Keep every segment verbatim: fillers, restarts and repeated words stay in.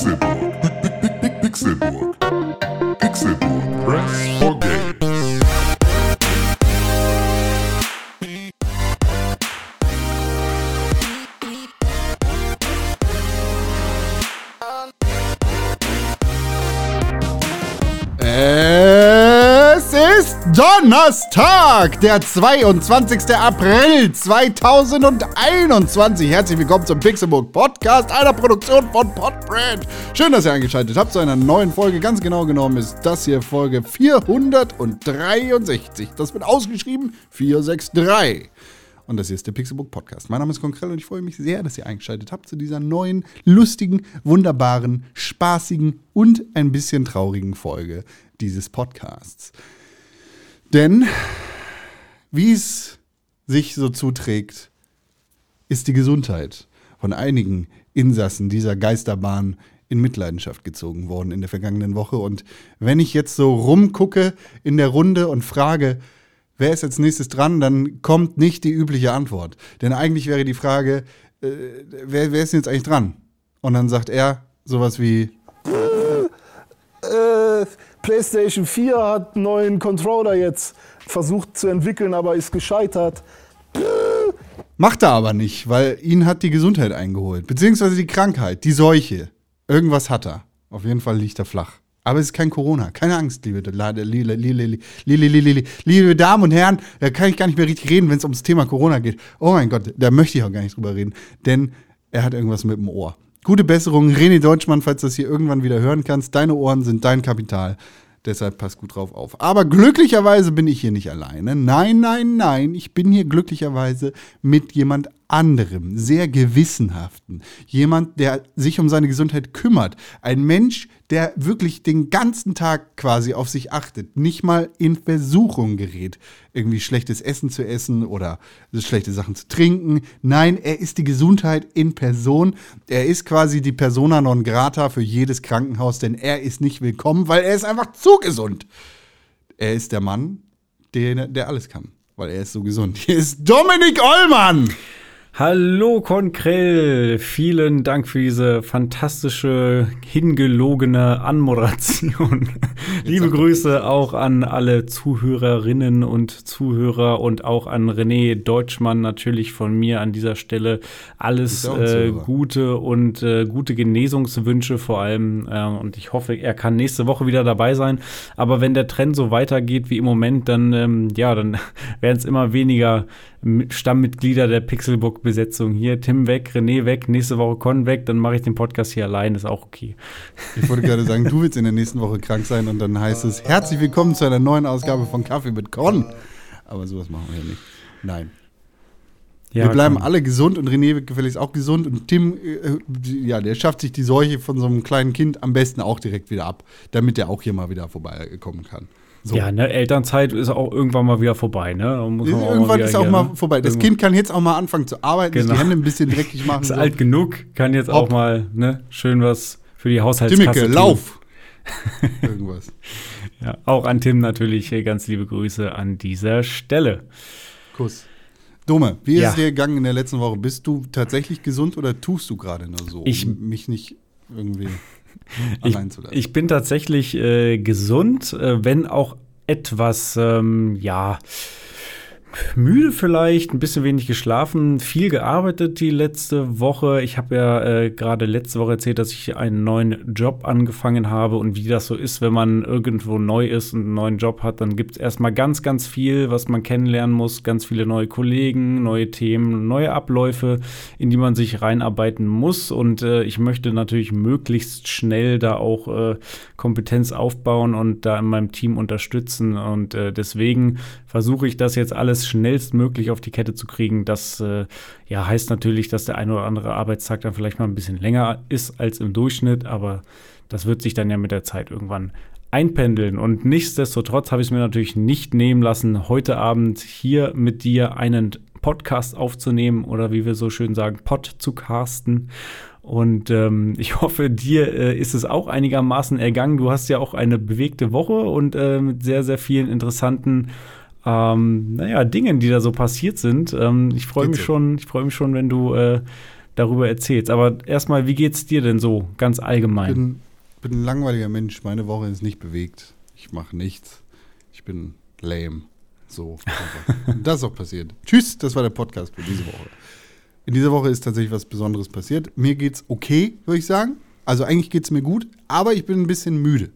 Pixelburg. Pixelburg. Pixelburg. Press for Games. Es ist Donnerstag, der zweiundzwanzigster April zweitausendeinundzwanzig. Herzlich willkommen zum Pixelburg Podcast, einer Produktion von PodBrand. Schön, dass ihr eingeschaltet habt zu einer neuen Folge. Ganz genau genommen ist das hier Folge vierhundertdreiundsechzig. Das wird ausgeschrieben vierhundertdreiundsechzig. Und das hier ist der Pixelburg Podcast. Mein Name ist Konkrell und ich freue mich sehr, dass ihr eingeschaltet habt zu dieser neuen, lustigen, wunderbaren, spaßigen und ein bisschen traurigen Folge dieses Podcasts. Denn wie es sich so zuträgt, ist die Gesundheit von einigen Insassen dieser Geisterbahn in Mitleidenschaft gezogen worden in der vergangenen Woche. Und wenn ich jetzt so rumgucke in der Runde und frage, wer ist als nächstes dran, dann kommt nicht die übliche Antwort. Denn eigentlich wäre die Frage, äh, wer, wer ist denn jetzt eigentlich dran? Und dann sagt er sowas wie äh, äh, PlayStation vier hat einen neuen Controller jetzt versucht zu entwickeln, aber ist gescheitert. Macht er aber nicht, weil ihn hat die Gesundheit eingeholt. Beziehungsweise die Krankheit, die Seuche. Irgendwas hat er. Auf jeden Fall liegt er flach. Aber es ist kein Corona. Keine Angst, liebe, liebe, liebe, liebe, liebe Damen und Herren. Da kann ich gar nicht mehr richtig reden, wenn es ums Thema Corona geht. Oh mein Gott, da möchte ich auch gar nicht drüber reden. Denn er hat irgendwas mit dem Ohr. Gute Besserung, René Deutschmann, falls du das hier irgendwann wieder hören kannst. Deine Ohren sind dein Kapital. Deshalb pass gut drauf auf. Aber glücklicherweise bin ich hier nicht alleine. Nein, nein, nein. Ich bin hier glücklicherweise mit jemand anderem. Sehr gewissenhaften. Jemand, der sich um seine Gesundheit kümmert. Ein Mensch, der wirklich den ganzen Tag quasi auf sich achtet. Nicht mal in Versuchung gerät, irgendwie schlechtes Essen zu essen oder schlechte Sachen zu trinken. Nein, er ist die Gesundheit in Person. Er ist quasi die Persona non grata für jedes Krankenhaus, denn er ist nicht willkommen, weil er ist einfach zu gesund. Er ist der Mann, der, der alles kann, weil er ist so gesund. Hier ist Dominik Ollmann. Hallo Konkrell, vielen Dank für diese fantastische, hingelogene Anmoderation. Liebe Grüße auch an alle Zuhörerinnen und Zuhörer und auch an René Deutschmann natürlich von mir an dieser Stelle. Alles äh, Gute und äh, gute Genesungswünsche vor allem. Äh, und ich hoffe, er kann nächste Woche wieder dabei sein. Aber wenn der Trend so weitergeht wie im Moment, dann, ähm, ja, dann werden es immer weniger Stammmitglieder der Pixelburg-Besetzung hier. Tim weg, René weg, nächste Woche Con weg, dann mache ich den Podcast hier allein, ist auch okay. Ich wollte gerade sagen, du willst in der nächsten Woche krank sein und dann heißt es, herzlich willkommen zu einer neuen Ausgabe von Kaffee mit Korn. Aber sowas machen wir ja nicht. Nein. Ja, wir bleiben komm. alle gesund und René wird gefälligst auch gesund und Tim, äh, ja, der schafft sich die Seuche von so einem kleinen Kind am besten auch direkt wieder ab, damit der auch hier mal wieder vorbeikommen kann. So. Ja, ne, Elternzeit ist auch irgendwann mal wieder vorbei, ne? Muss man irgendwann auch mal ist auch gerne. mal vorbei. Das Kind kann jetzt auch mal anfangen zu arbeiten, genau. Sich die Hände ein bisschen dreckig machen. Ist so. alt genug, kann jetzt Hopp. auch mal, ne, schön was für die Haushaltskasse Timmike, lauf! Irgendwas. Ja, auch an Tim natürlich ganz liebe Grüße an dieser Stelle. Kuss. Dome, wie ja. ist es dir gegangen in der letzten Woche? Bist du tatsächlich gesund oder tust du gerade nur so? Ich um mich nicht irgendwie... Ich, ich bin tatsächlich äh, gesund, äh, wenn auch etwas, ähm, ja, müde vielleicht, ein bisschen wenig geschlafen, viel gearbeitet die letzte Woche. Ich habe ja äh, gerade letzte Woche erzählt, dass ich einen neuen Job angefangen habe und wie das so ist, wenn man irgendwo neu ist und einen neuen Job hat, dann gibt es erstmal ganz, ganz viel, was man kennenlernen muss, ganz viele neue Kollegen, neue Themen, neue Abläufe, in die man sich reinarbeiten muss und äh, ich möchte natürlich möglichst schnell da auch äh, Kompetenz aufbauen und da in meinem Team unterstützen und äh, deswegen versuche ich das jetzt alles schnellstmöglich auf die Kette zu kriegen. Das äh, ja, heißt natürlich, dass der ein oder andere Arbeitstag dann vielleicht mal ein bisschen länger ist als im Durchschnitt, aber das wird sich dann ja mit der Zeit irgendwann einpendeln. Und nichtsdestotrotz habe ich es mir natürlich nicht nehmen lassen, heute Abend hier mit dir einen Podcast aufzunehmen oder wie wir so schön sagen, Pod zu casten. Und ähm, ich hoffe, dir äh, ist es auch einigermaßen ergangen. Du hast ja auch eine bewegte Woche und äh, mit sehr, sehr vielen interessanten Ähm, naja, Dingen, die da so passiert sind. Ähm, ich freue mich schon, ich freue mich schon, wenn du äh, darüber erzählst. Aber erstmal, wie geht's dir denn so ganz allgemein? Ich bin, bin ein langweiliger Mensch. Meine Woche ist nicht bewegt. Ich mache nichts. Ich bin lame. So. Das ist auch passiert. Tschüss, das war der Podcast für diese Woche. In dieser Woche ist tatsächlich was Besonderes passiert. Mir geht's okay, würde ich sagen. Also eigentlich geht's mir gut, aber ich bin ein bisschen müde.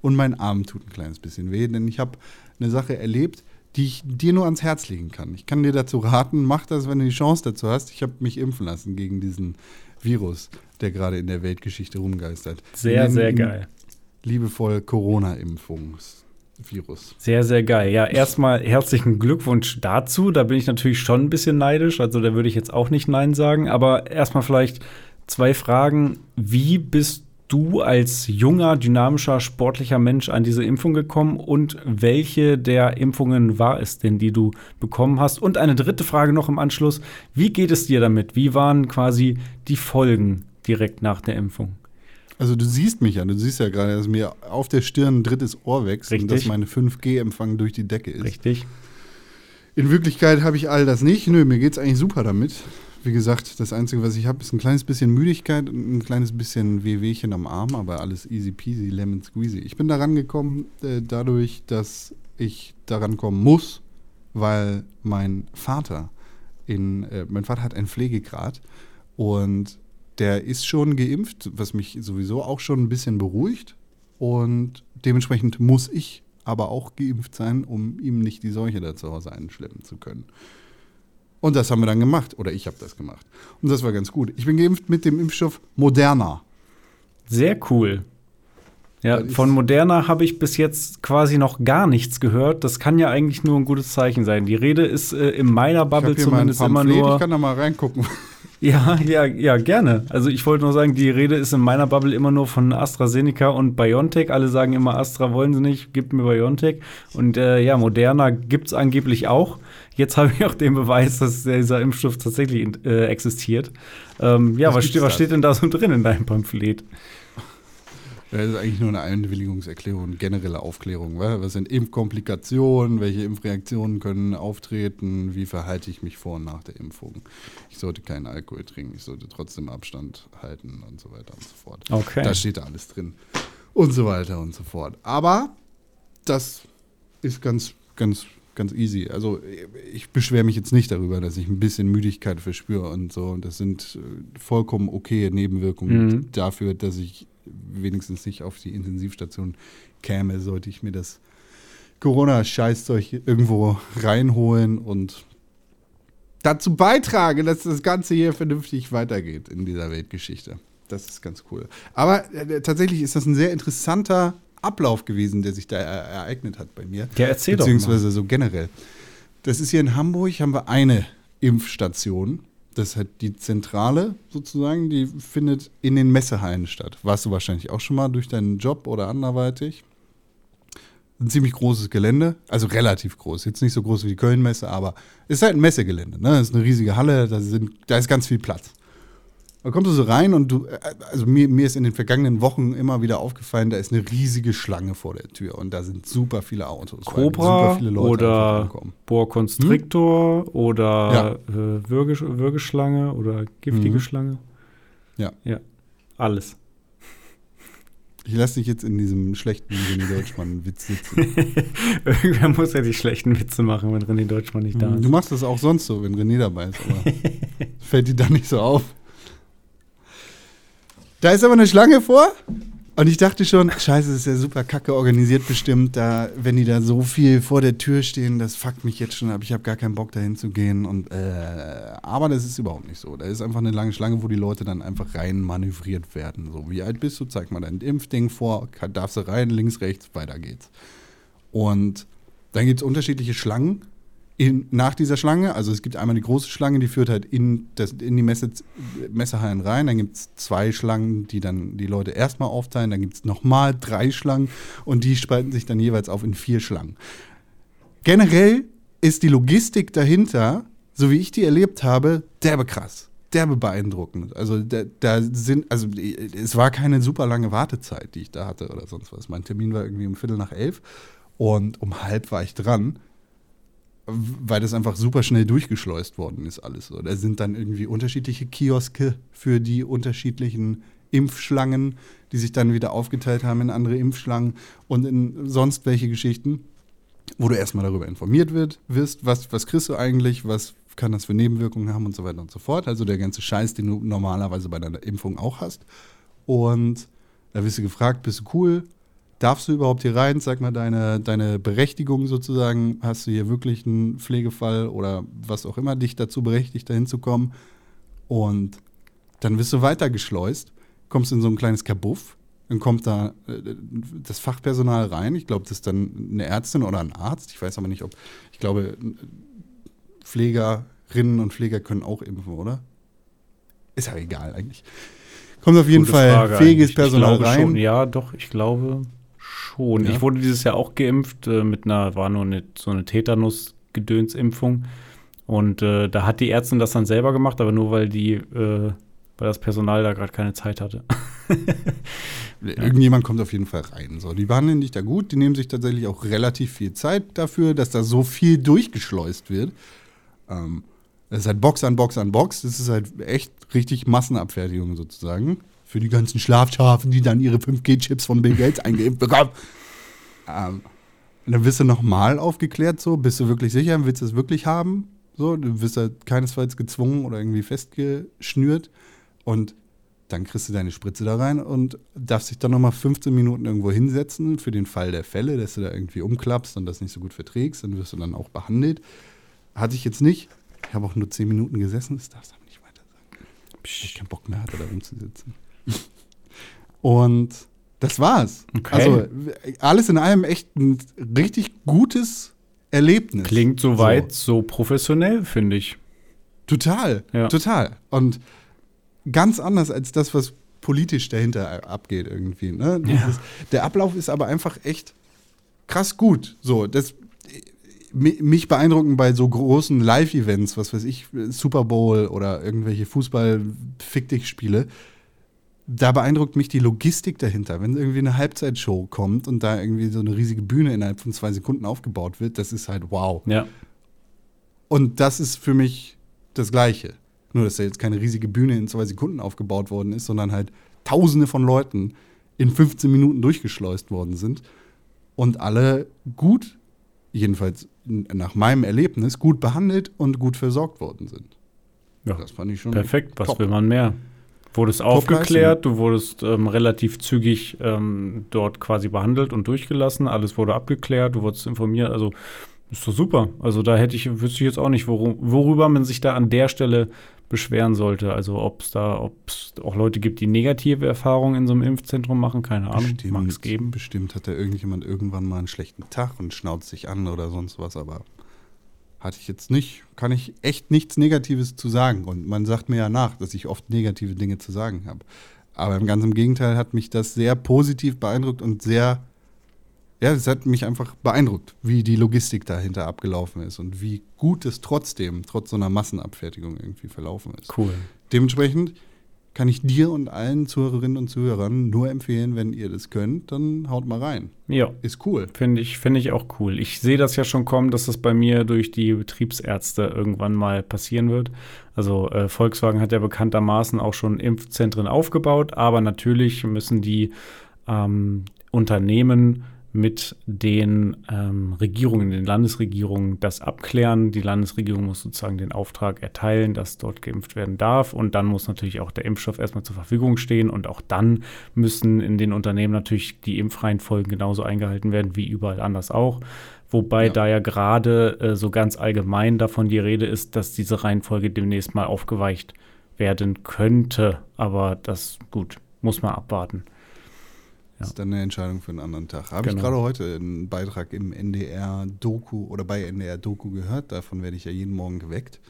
Und mein Arm tut ein kleines bisschen weh, denn ich habe eine Sache erlebt, die ich dir nur ans Herz legen kann. Ich kann dir dazu raten, mach das, wenn du die Chance dazu hast. Ich habe mich impfen lassen gegen diesen Virus, der gerade in der Weltgeschichte rumgeistert. Sehr, Nennen sehr geil. Liebevoll Corona-Impfungs-Virus. Sehr, sehr geil. Ja, erstmal herzlichen Glückwunsch dazu. Da bin ich natürlich schon ein bisschen neidisch. Also da würde ich jetzt auch nicht Nein sagen. Aber erstmal vielleicht zwei Fragen. Wie bist du? Du als junger, dynamischer, sportlicher Mensch an diese Impfung gekommen und welche der Impfungen war es denn, die du bekommen hast? Und eine dritte Frage noch im Anschluss, wie geht es dir damit? Wie waren quasi die Folgen direkt nach der Impfung? Also du siehst mich ja, du siehst ja gerade, dass mir auf der Stirn ein drittes Ohr wächst. Richtig. Und dass meine fünf G-Empfang durch die Decke ist. Richtig. In Wirklichkeit habe ich all das nicht. Nö, mir geht's eigentlich super damit. Wie gesagt, das Einzige, was ich habe, ist ein kleines bisschen Müdigkeit und ein kleines bisschen Wehwehchen am Arm, aber alles easy peasy, lemon squeezy. Ich bin da rangekommen äh, dadurch, dass ich daran kommen muss, weil mein Vater, in, äh, mein Vater hat einen Pflegegrad und der ist schon geimpft, was mich sowieso auch schon ein bisschen beruhigt und dementsprechend muss ich aber auch geimpft sein, um ihm nicht die Seuche da zu Hause einschleppen zu können. Und das haben wir dann gemacht. Oder ich habe das gemacht. Und das war ganz gut. Ich bin geimpft mit dem Impfstoff Moderna. Sehr cool. Ja, von Moderna habe ich bis jetzt quasi noch gar nichts gehört. Das kann ja eigentlich nur ein gutes Zeichen sein. Die Rede ist äh, in meiner Bubble zumindest immer nur. Ich kann da mal reingucken. Ja, ja, ja, gerne. Also ich wollte nur sagen, die Rede ist in meiner Bubble immer nur von AstraZeneca und Biontech. Alle sagen immer, Astra wollen sie nicht, gib mir Biontech. Und äh, ja, Moderna gibt's angeblich auch. Jetzt habe ich auch den Beweis, dass dieser Impfstoff tatsächlich äh, existiert. Ähm, ja, was, was, was steht denn da so drin in deinem Pamphlet? Das ist eigentlich nur eine Einwilligungserklärung, generelle Aufklärung. Wa? Was sind Impfkomplikationen? Welche Impfreaktionen können auftreten? Wie verhalte ich mich vor und nach der Impfung? Ich sollte keinen Alkohol trinken. Ich sollte trotzdem Abstand halten und so weiter und so fort. Okay. Da steht da alles drin. Und so weiter und so fort. Aber das ist ganz, ganz, ganz easy. Also ich beschwere mich jetzt nicht darüber, dass ich ein bisschen Müdigkeit verspüre und so. Das sind vollkommen okay Nebenwirkungen mhm. dafür, dass ich wenigstens nicht auf die Intensivstation käme, sollte ich mir das Corona-Scheißzeug irgendwo reinholen und dazu beitragen, dass das Ganze hier vernünftig weitergeht in dieser Weltgeschichte. Das ist ganz cool. Aber äh, tatsächlich ist das ein sehr interessanter Ablauf gewesen, der sich da ereignet hat bei mir. Ja, erzähl doch mal. Beziehungsweise so generell. Das ist hier in Hamburg, haben wir eine Impfstation. Das hat die Zentrale sozusagen, die findet in den Messehallen statt. Warst du wahrscheinlich auch schon mal durch deinen Job oder anderweitig. Ein ziemlich großes Gelände, also relativ groß. Jetzt nicht so groß wie die Köln-Messe, aber es ist halt ein Messegelände. Ne? Das ist eine riesige Halle, da, sind, da ist ganz viel Platz. Da kommst du so rein und du, also mir, mir ist in den vergangenen Wochen immer wieder aufgefallen, da ist eine riesige Schlange vor der Tür und da sind super viele Autos. Cobra super viele Leute oder Boa Constrictor hm? oder ja. äh, Würgesch- Würgeschlange oder giftige mhm. Schlange. Ja. Ja, alles. Ich lasse dich jetzt in diesem schlechten René Deutschmann-Witz sitzen. Irgendwer muss ja die schlechten Witze machen, wenn René Deutschmann nicht da mhm. ist. Du machst das auch sonst so, wenn René dabei ist, aber fällt dir dann nicht so auf. Da ist aber eine Schlange vor und ich dachte schon, scheiße, das ist ja super kacke organisiert bestimmt, da, wenn die da so viel vor der Tür stehen, das fuckt mich jetzt schon ab, ich habe gar keinen Bock dahin zu gehen. Und, äh, aber das ist überhaupt nicht so, da ist einfach eine lange Schlange, wo die Leute dann einfach rein manövriert werden. So, wie alt bist du, zeig mal dein Impfding vor, darfst du rein, links, rechts, weiter geht's. Und dann gibt's unterschiedliche Schlangen. In, nach dieser Schlange, also es gibt einmal die große Schlange, die führt halt in, das, in die Messe, Messehallen rein, dann gibt es zwei Schlangen, die dann die Leute erstmal aufteilen, dann gibt es nochmal drei Schlangen und die spalten sich dann jeweils auf in vier Schlangen. Generell ist die Logistik dahinter, so wie ich die erlebt habe, derbe krass, derbe beeindruckend. Also da, da sind, also es war keine super lange Wartezeit, die ich da hatte oder sonst was. Mein Termin war irgendwie um Viertel nach elf und um halb war ich dran. weil das einfach super schnell durchgeschleust worden ist alles. Da sind dann irgendwie unterschiedliche Kioske für die unterschiedlichen Impfschlangen, die sich dann wieder aufgeteilt haben in andere Impfschlangen und in sonst welche Geschichten, wo du erstmal darüber informiert wird, wirst, was, was kriegst du eigentlich, was kann das für Nebenwirkungen haben und so weiter und so fort. Also der ganze Scheiß, den du normalerweise bei deiner Impfung auch hast. Und da wirst du gefragt, bist du cool? Darfst du überhaupt hier rein? Sag mal deine, deine Berechtigung sozusagen. Hast du hier wirklich einen Pflegefall oder was auch immer dich dazu berechtigt, da hinzukommen? Und dann wirst du weitergeschleust, kommst in so ein kleines Kabuff, dann kommt da äh, das Fachpersonal rein. Ich glaube, das ist dann eine Ärztin oder ein Arzt. Ich weiß aber nicht, ob, ich glaube, Pflegerinnen und Pfleger können auch impfen, oder? Ist ja egal eigentlich. Kommt auf jeden Gute Fall Frage fähiges eigentlich. Personal ich glaube rein. Schon, ja, doch, ich glaube schon. Ja. Ich wurde dieses Jahr auch geimpft äh, mit einer, war nur eine, so eine Tetanus-Gedönsimpfung. Und äh, da hat die Ärztin das dann selber gemacht, aber nur weil die, äh, weil das Personal da gerade keine Zeit hatte. Irgendjemand kommt auf jeden Fall rein. So, die behandeln dich da gut, die nehmen sich tatsächlich auch relativ viel Zeit dafür, dass da so viel durchgeschleust wird. Ähm. Das ist halt Box an Box an Box. Das ist halt echt richtig Massenabfertigung sozusagen. Für die ganzen Schlafschafen, die dann ihre fünf G Chips von Bill Gates eingeimpft bekommen. Ähm, dann wirst du nochmal aufgeklärt, so. Bist du wirklich sicher? Willst du es wirklich haben? So, du wirst halt keinesfalls gezwungen oder irgendwie festgeschnürt. Und dann kriegst du deine Spritze da rein und darfst dich dann nochmal fünfzehn Minuten irgendwo hinsetzen für den Fall der Fälle, dass du da irgendwie umklappst und das nicht so gut verträgst. Dann wirst du dann auch behandelt. Hatte ich jetzt nicht. Ich habe auch nur zehn Minuten gesessen, das darfst du aber nicht weiter sagen. Psch. Ich keinen Bock mehr hatte, da rumzusitzen. Und das war's. Okay. Also alles in allem echt ein richtig gutes Erlebnis. Klingt soweit so, so professionell, finde ich. Total, ja. total. Und ganz anders als das, was politisch dahinter abgeht irgendwie. Ne? Ja. Dieses, der Ablauf ist aber einfach echt krass gut. So, das mich beeindrucken bei so großen Live-Events, was weiß ich, Super Bowl oder irgendwelche Fußball-Fick-Dich-Spiele, da beeindruckt mich die Logistik dahinter. Wenn irgendwie eine Halbzeitshow kommt und da irgendwie so eine riesige Bühne innerhalb von zwei Sekunden aufgebaut wird, das ist halt wow. Ja. Und das ist für mich das Gleiche. Nur, dass da jetzt keine riesige Bühne in zwei Sekunden aufgebaut worden ist, sondern halt Tausende von Leuten in fünfzehn Minuten durchgeschleust worden sind und alle gut, jedenfalls nach meinem Erlebnis, gut behandelt und gut versorgt worden sind. Ja, das fand ich schon perfekt. Was top. Will man mehr? Wurdest aufgeklärt, du wurdest ähm, relativ zügig ähm, dort quasi behandelt und durchgelassen, alles wurde abgeklärt, du wurdest informiert, also ist doch super. Also da hätte ich, wüsste ich jetzt auch nicht, worum, worüber man sich da an der Stelle beschweren sollte. Also ob es da, ob es auch Leute gibt, die negative Erfahrungen in so einem Impfzentrum machen, keine Ahnung, mag es geben. Bestimmt hat da irgendjemand irgendwann mal einen schlechten Tag und schnauzt sich an oder sonst was, aber hatte ich jetzt nicht, kann ich echt nichts Negatives zu sagen. Und man sagt mir ja nach, dass ich oft negative Dinge zu sagen habe. Aber im ganzen Gegenteil hat mich das sehr positiv beeindruckt und sehr, ja, es hat mich einfach beeindruckt, wie die Logistik dahinter abgelaufen ist und wie gut es trotzdem, trotz so einer Massenabfertigung irgendwie verlaufen ist. Cool. Dementsprechend kann ich dir und allen Zuhörerinnen und Zuhörern nur empfehlen, wenn ihr das könnt, dann haut mal rein. Ja. Ist cool. Finde ich, finde ich auch cool. Ich sehe das ja schon kommen, dass das bei mir durch die Betriebsärzte irgendwann mal passieren wird. Also äh, Volkswagen hat ja bekanntermaßen auch schon Impfzentren aufgebaut, aber natürlich müssen die ähm, Unternehmen mit den ähm, Regierungen, den Landesregierungen das abklären. Die Landesregierung muss sozusagen den Auftrag erteilen, dass dort geimpft werden darf. Und dann muss natürlich auch der Impfstoff erstmal zur Verfügung stehen. Und auch dann müssen in den Unternehmen natürlich die Impfreihenfolgen genauso eingehalten werden wie überall anders auch. Wobei ja. da ja gerade äh, so ganz allgemein davon die Rede ist, dass diese Reihenfolge demnächst mal aufgeweicht werden könnte. Aber das, gut, muss man abwarten. Das ist dann eine Entscheidung für einen anderen Tag. Habe genau. ich gerade heute einen Beitrag im N D R-Doku oder bei N D R-Doku gehört. Davon werde ich ja jeden Morgen geweckt.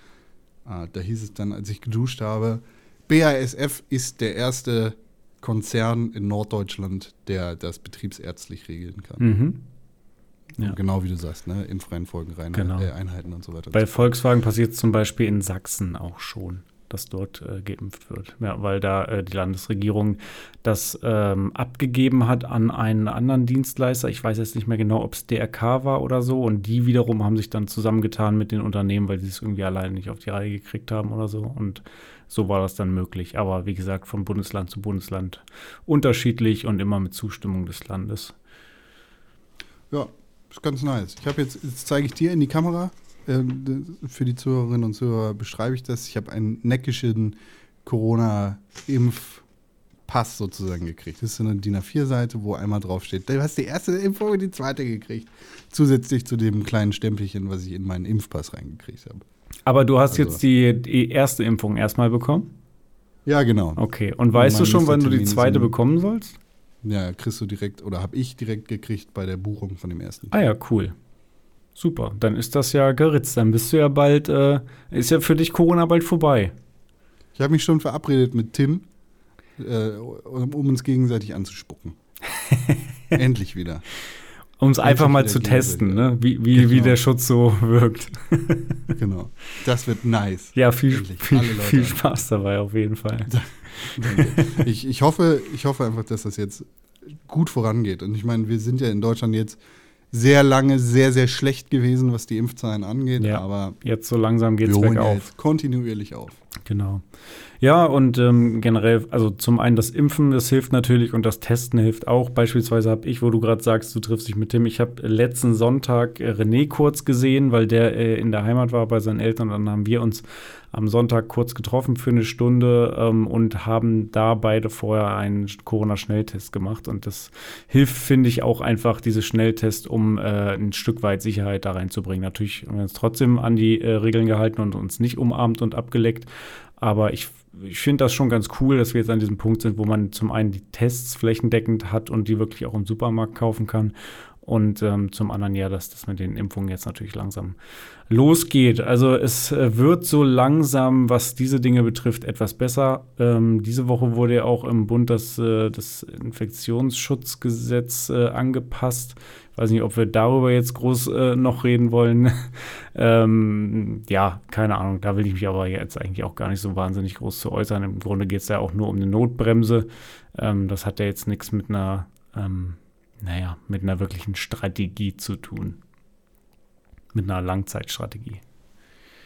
Da hieß es dann, als ich geduscht habe, B A S F ist der erste Konzern in Norddeutschland, der das betriebsärztlich regeln kann. Mhm. Ja. Genau wie du sagst, ne? Impfreihenfolgen, Reinheit, genau. äh, Einheiten und so weiter. Bei Volkswagen passiert es zum Beispiel in Sachsen auch schon. dass dort äh, geimpft wird. Ja, weil da äh, die Landesregierung das ähm, abgegeben hat an einen anderen Dienstleister. Ich weiß jetzt nicht mehr genau, ob es D R K war oder so. Und die wiederum haben sich dann zusammengetan mit den Unternehmen, weil die es irgendwie alleine nicht auf die Reihe gekriegt haben oder so. Und so war das dann möglich. Aber wie gesagt, von Bundesland zu Bundesland unterschiedlich und immer mit Zustimmung des Landes. Ja, ist ganz nice. Ich habe jetzt, jetzt zeige ich dir in die Kamera. Für die Zuhörerinnen und Zuhörer beschreibe ich das. Ich habe einen neckischen Corona-Impfpass sozusagen gekriegt. Das ist so eine DIN A vier Seite, wo einmal draufsteht, du hast die erste Impfung und die zweite gekriegt. Zusätzlich zu dem kleinen Stempelchen, was ich in meinen Impfpass reingekriegt habe. Aber du hast also jetzt die, die erste Impfung erstmal bekommen? Ja, genau. Okay, und weißt und du schon, wann du die zweite bekommen sollst? Ja, kriegst du direkt, oder habe ich direkt gekriegt bei der Buchung von dem ersten. Ah ja, cool. Super, dann ist das ja geritzt. Dann bist du ja bald, äh, ist ja für dich Corona bald vorbei. Ich habe mich schon verabredet mit Tim, äh, um, um uns gegenseitig anzuspucken. Endlich wieder. Um es einfach mal zu testen, ne? wie, wie, genau. wie der Schutz so wirkt. Genau, das wird nice. Ja, viel, viel, viel Spaß dabei auf jeden Fall. ich, ich, hoffe, ich hoffe einfach, dass das jetzt gut vorangeht. Und ich meine, wir sind ja in Deutschland jetzt sehr lange, sehr, sehr schlecht gewesen, was die Impfzahlen angeht. Ja, aber jetzt so langsam geht es bergauf. Ja, jetzt kontinuierlich auf. Genau. Ja, und ähm, generell, also zum einen das Impfen, das hilft natürlich und das Testen hilft auch. Beispielsweise habe ich, wo du gerade sagst, du triffst dich mit Tim, ich habe letzten Sonntag äh, René kurz gesehen, weil der äh, in der Heimat war bei seinen Eltern. Dann haben wir uns am Sonntag kurz getroffen für eine Stunde ähm, und haben da beide vorher einen Corona-Schnelltest gemacht. Und das hilft, finde ich, auch einfach, diese Schnelltest, um äh, ein Stück weit Sicherheit da reinzubringen. Natürlich haben wir uns trotzdem an die äh, Regeln gehalten und uns nicht umarmt und abgeleckt. Aber ich, ich finde das schon ganz cool, dass wir jetzt an diesem Punkt sind, wo man zum einen die Tests flächendeckend hat und die wirklich auch im Supermarkt kaufen kann. Und ähm, zum anderen ja, dass das mit den Impfungen jetzt natürlich langsam losgeht. Also es äh, wird so langsam, was diese Dinge betrifft, etwas besser. Ähm, diese Woche wurde ja auch im Bund das, äh, das Infektionsschutzgesetz äh, angepasst. Ich weiß nicht, ob wir darüber jetzt groß äh, noch reden wollen. ähm, ja, keine Ahnung, da will ich mich aber jetzt eigentlich auch gar nicht so wahnsinnig groß zu äußern. Im Grunde geht es ja auch nur um eine Notbremse. Ähm, das hat ja jetzt nichts mit einer... Ähm, Naja, mit einer wirklichen Strategie zu tun. Mit einer Langzeitstrategie.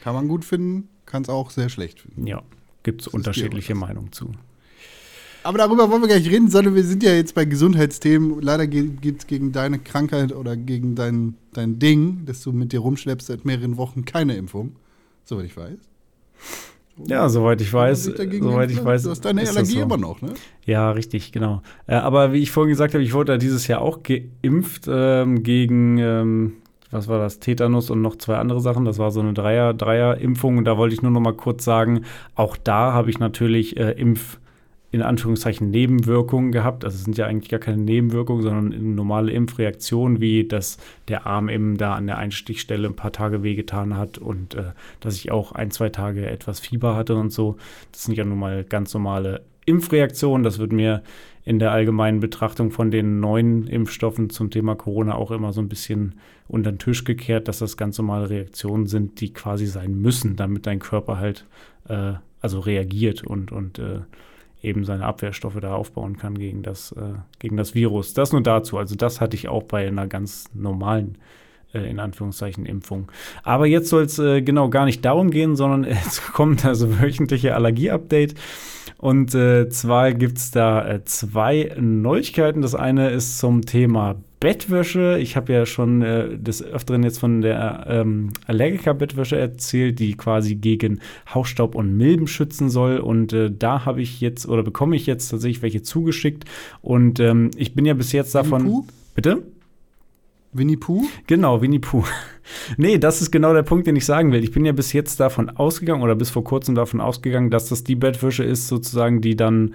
Kann man gut finden, kann es auch sehr schlecht finden. Ja, gibt es unterschiedliche Meinungen zu. Aber darüber wollen wir gar nicht reden, sondern wir sind ja jetzt bei Gesundheitsthemen. Leider geht es gegen deine Krankheit oder gegen dein, dein Ding, dass du mit dir rumschleppst seit mehreren Wochen, keine Impfung. Soweit ich weiß. Ja, soweit ich weiß, soweit ich weiß, du hast deine Allergie immer noch, ne? Ja, richtig, genau. Äh, aber wie ich vorhin gesagt habe, ich wurde dieses Jahr auch geimpft ähm, gegen, ähm, was war das, Tetanus und noch zwei andere Sachen. Das war so eine Dreier, Dreier-Impfung. Und da wollte ich nur noch mal kurz sagen, auch da habe ich natürlich äh, Impf, in Anführungszeichen, Nebenwirkungen gehabt. Also es sind ja eigentlich gar keine Nebenwirkungen, sondern normale Impfreaktionen, wie dass der Arm eben da an der Einstichstelle ein paar Tage wehgetan hat und äh, dass ich auch ein, zwei Tage etwas Fieber hatte und so. Das sind ja nun mal ganz normale Impfreaktionen. Das wird mir in der allgemeinen Betrachtung von den neuen Impfstoffen zum Thema Corona auch immer so ein bisschen unter den Tisch gekehrt, dass das ganz normale Reaktionen sind, die quasi sein müssen, damit dein Körper halt äh, also reagiert und, und äh, eben seine Abwehrstoffe da aufbauen kann gegen das, äh, gegen das Virus. Das nur dazu. Also das hatte ich auch bei einer ganz normalen, äh, in Anführungszeichen, Impfung. Aber jetzt soll es äh, genau gar nicht darum gehen, sondern es kommt also wöchentliche Allergie-Update. Und äh, zwar gibt es da äh, zwei Neuigkeiten. Das eine ist zum Thema Bettwäsche. Ich habe ja schon äh, des Öfteren jetzt von der ähm, Allergiker-Bettwäsche erzählt, die quasi gegen Hausstaub und Milben schützen soll. Und äh, da habe ich jetzt oder bekomme ich jetzt tatsächlich welche zugeschickt. Und ähm, ich bin ja bis jetzt davon. Puh? Bitte? Winnie Pooh? Genau, Winnie Pooh. Nee, das ist genau der Punkt, den ich sagen will. Ich bin ja bis jetzt davon ausgegangen oder bis vor kurzem davon ausgegangen, dass das die Bettwäsche ist, sozusagen, die dann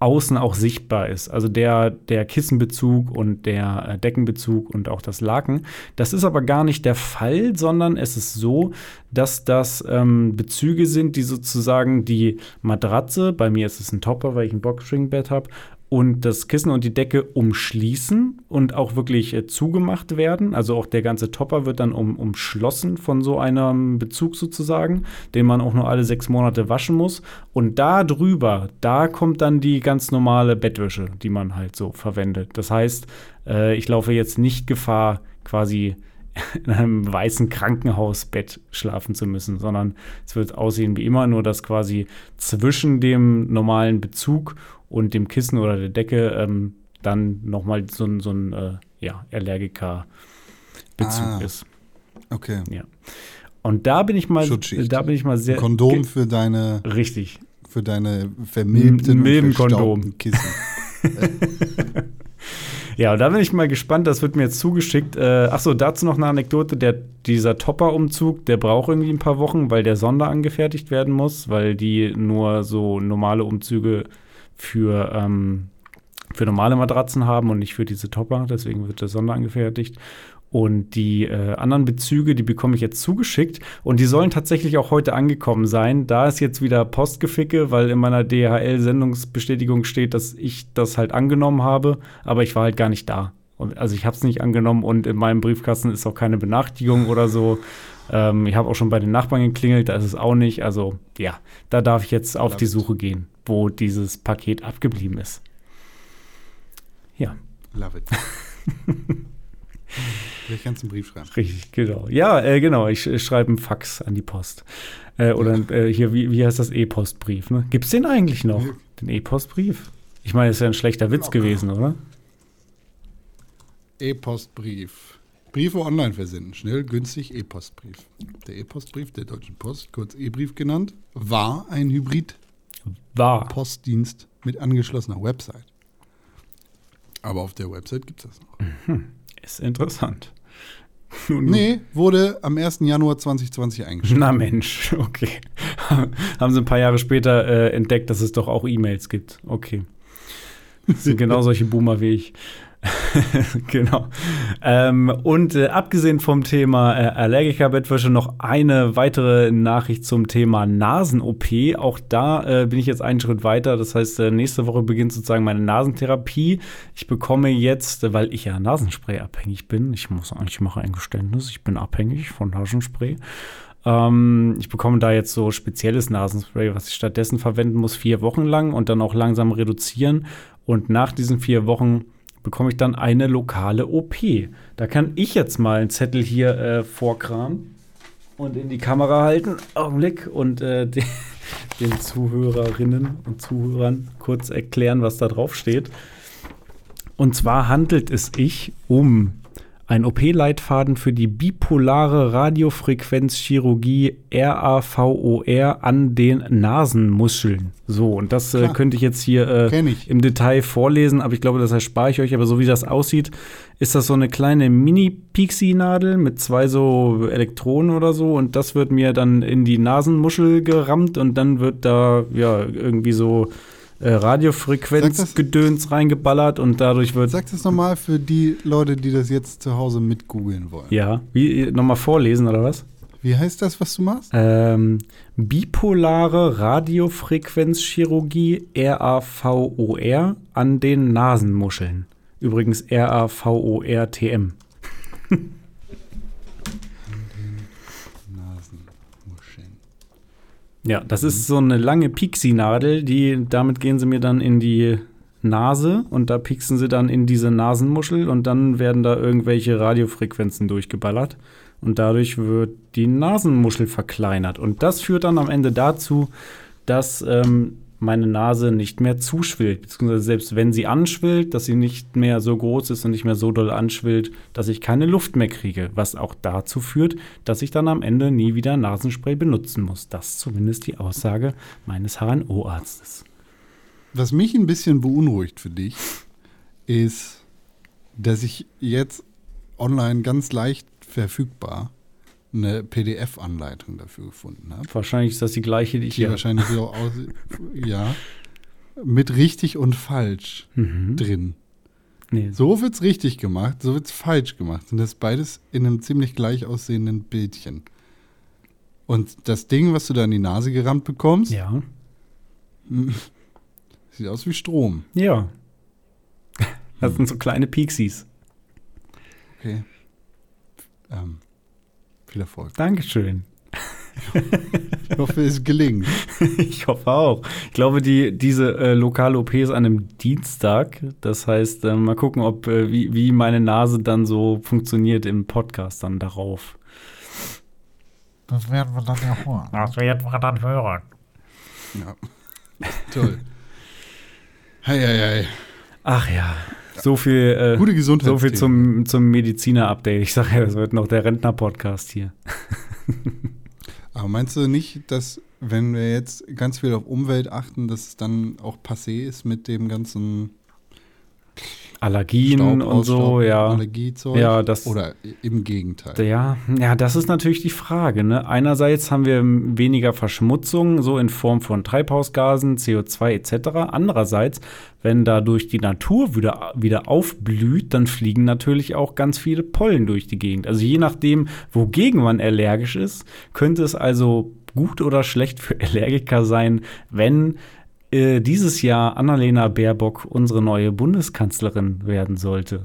außen auch sichtbar ist. Also der, der Kissenbezug und der Deckenbezug und auch das Laken. Das ist aber gar nicht der Fall, sondern es ist so, dass das ähm, Bezüge sind, die sozusagen die Matratze, bei mir ist es ein Topper, weil ich ein Boxspringbett habe, und das Kissen und die Decke umschließen und auch wirklich äh, zugemacht werden. Also auch der ganze Topper wird dann um, umschlossen von so einem Bezug sozusagen, den man auch nur alle sechs Monate waschen muss. Und da drüber, da kommt dann die ganz normale Bettwäsche, die man halt so verwendet. Das heißt, äh, ich laufe jetzt nicht Gefahr, quasi in einem weißen Krankenhausbett schlafen zu müssen, sondern es wird aussehen wie immer, nur dass quasi zwischen dem normalen Bezug und dem Kissen oder der Decke ähm, dann nochmal so ein, so ein äh, ja, Allergiker-Bezug ah, ist. Okay. Ja. Und da bin ich mal, da bin ich mal sehr. Kondom ge- für deine. Richtig. Für deine vermilbten M- und verstaubten Kissen. Ja, da bin ich mal gespannt, das wird mir jetzt zugeschickt. Äh, Achso, dazu noch eine Anekdote, der, dieser Topper-Umzug, der braucht irgendwie ein paar Wochen, weil der Sonder angefertigt werden muss, weil die nur so normale Umzüge für, ähm, für normale Matratzen haben und nicht für diese Topper, deswegen wird der Sonder angefertigt. Und die äh, anderen Bezüge, die bekomme ich jetzt zugeschickt. Und die sollen tatsächlich auch heute angekommen sein. Da ist jetzt wieder Postgeficke, weil in meiner D H L-Sendungsbestätigung steht, dass ich das halt angenommen habe. Aber ich war halt gar nicht da. Und, also ich habe es nicht angenommen und in meinem Briefkasten ist auch keine Benachrichtigung oder so. Ähm, ich habe auch schon bei den Nachbarn geklingelt, da ist es auch nicht. Also ja, da darf ich jetzt auf die Suche gehen, wo dieses Paket abgeblieben ist. Ja. Love it. Vielleicht kannst du einen Brief schreiben. Richtig, genau. Ja, äh, genau, ich, ich schreibe einen Fax an die Post. Äh, oder äh, hier, wie, wie heißt das? E-Postbrief, ne? Gibt's den eigentlich noch? Den E-Postbrief? Ich meine, das ist ja ein schlechter Witz gewesen, oder? E-Postbrief. Briefe online versenden. Schnell, günstig, E-Postbrief. Der E-Postbrief der Deutschen Post, kurz E-Brief genannt, war ein Hybrid. War. Postdienst mit angeschlossener Website. Aber auf der Website gibt's das noch. Mhm. Ist interessant. Nee, wurde am ersten Januar zweitausendzwanzig eingestellt. Na Mensch, okay. Haben sie ein paar Jahre später äh, entdeckt, dass es doch auch E-Mails gibt. Okay. Das sind genau solche Boomer wie ich. Genau. Ähm, und äh, abgesehen vom Thema äh, Allergiker-Bettwäsche noch eine weitere Nachricht zum Thema Nasen-O P. Auch da äh, bin ich jetzt einen Schritt weiter. Das heißt, äh, nächste Woche beginnt sozusagen meine Nasentherapie. Ich bekomme jetzt, äh, weil ich ja Nasenspray abhängig bin, ich muss eigentlich mache ein Geständnis, ich bin abhängig von Nasenspray. Ähm, ich bekomme da jetzt so spezielles Nasenspray, was ich stattdessen verwenden muss, vier Wochen lang und dann auch langsam reduzieren. Und nach diesen vier Wochen bekomme ich dann eine lokale O P. Da kann ich jetzt mal einen Zettel hier äh, vorkramen und in die Kamera halten. Augenblick. Und äh, den, den Zuhörerinnen und Zuhörern kurz erklären, was da drauf steht. Und zwar handelt es sich um ein O P-Leitfaden für die bipolare Radiofrequenzchirurgie R A V O R an den Nasenmuscheln. So, und das äh, könnte ich jetzt hier äh, im Detail vorlesen, aber ich glaube, das erspare ich euch. Aber so wie das aussieht, ist das so eine kleine Mini-Pixie-Nadel mit zwei so Elektronen oder so. Und das wird mir dann in die Nasenmuschel gerammt und dann wird da ja irgendwie so Radiofrequenzgedöns reingeballert und dadurch wird. Sag das nochmal für die Leute, die das jetzt zu Hause mit googeln wollen. Ja, wie nochmal vorlesen oder was? Wie heißt das, was du machst? Ähm, bipolare Radiofrequenzchirurgie R A V O R an den Nasenmuscheln. Übrigens R A V O R T M. Ja, das ist so eine lange Pixi-Nadel, die, damit gehen sie mir dann in die Nase und da pieksen sie dann in diese Nasenmuschel und dann werden da irgendwelche Radiofrequenzen durchgeballert und dadurch wird die Nasenmuschel verkleinert. Und das führt dann am Ende dazu, dass ähm, meine Nase nicht mehr zuschwillt, beziehungsweise selbst wenn sie anschwillt, dass sie nicht mehr so groß ist und nicht mehr so doll anschwillt, dass ich keine Luft mehr kriege, was auch dazu führt, dass ich dann am Ende nie wieder Nasenspray benutzen muss. Das ist zumindest die Aussage meines H N O-Arztes. Was mich ein bisschen beunruhigt für dich, ist, dass ich jetzt online ganz leicht verfügbar eine P D F-Anleitung dafür gefunden habe. Wahrscheinlich ist das die gleiche, die ich hier... Wahrscheinlich so aus... Ja. Mit richtig und falsch mhm. drin. Nee. So wird's richtig gemacht, so wird's falsch gemacht. Und das beides in einem ziemlich gleich aussehenden Bildchen. Und das Ding, was du da in die Nase gerammt bekommst... Ja. Sieht aus wie Strom. Ja. Das sind so kleine Pixies. Okay. Ähm, viel Erfolg. Dankeschön. Ich hoffe, es gelingt. Ich hoffe auch. Ich glaube, die, diese äh, Lokal-O P ist an einem Dienstag. Das heißt, äh, mal gucken, ob äh, wie, wie meine Nase dann so funktioniert im Podcast dann darauf. Das werden wir dann ja hören. Das werden wir dann hören. Ja. Toll. Hei, hei, hei. Ach ja. So viel, äh, Gute Gesundheit. So viel zum, zum Mediziner-Update. Ich sage ja, das wird noch der Rentner-Podcast hier. Aber meinst du nicht, dass, wenn wir jetzt ganz viel auf Umwelt achten, dass es dann auch passé ist mit dem ganzen Allergien Staub, und Ausstaub, so, ja. Allergiezeug? Ja, das, oder im Gegenteil? Ja, ja, das ist natürlich die Frage, ne? Einerseits haben wir weniger Verschmutzung, so in Form von Treibhausgasen, C O zwei et cetera. Andererseits, wenn dadurch die Natur wieder, wieder aufblüht, dann fliegen natürlich auch ganz viele Pollen durch die Gegend. Also je nachdem, wogegen man allergisch ist, könnte es also gut oder schlecht für Allergiker sein, wenn äh, dieses Jahr Annalena Baerbock unsere neue Bundeskanzlerin werden sollte.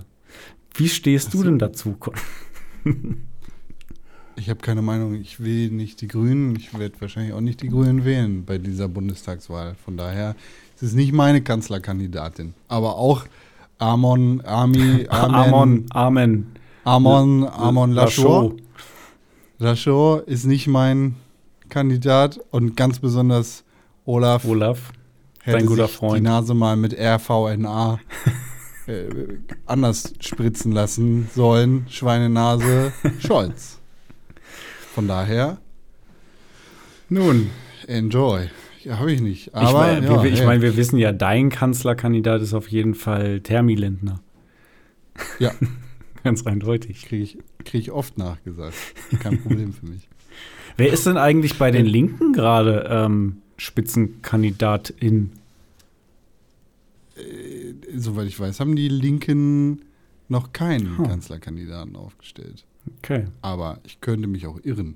Wie stehst also, du denn dazu? Ich habe keine Meinung. Ich will nicht die Grünen. Ich werde wahrscheinlich auch nicht die Grünen wählen bei dieser Bundestagswahl. Von daher... Das ist nicht meine Kanzlerkandidatin, aber auch Amon, Ami, Amen, Amon, Amen. Amon, Amon Laschet. Laschet ist nicht mein Kandidat und ganz besonders Olaf. Olaf, dein guter Freund. Die Nase mal mit R V N A äh, anders spritzen lassen sollen. Schweinenase Scholz. Von daher, nun, enjoy. Ja, habe ich nicht. Aber, ich meine, ja, wir, ich mein, wir wissen ja, dein Kanzlerkandidat ist auf jeden Fall Termi Lindner. Ja. Ganz eindeutig. Kriege ich, krieg ich oft nachgesagt. Kein Problem für mich. Wer ist denn eigentlich bei den Linken gerade ähm, Spitzenkandidatin? Äh, soweit ich weiß, haben die Linken noch keinen huh. Kanzlerkandidaten aufgestellt. Okay. Aber ich könnte mich auch irren.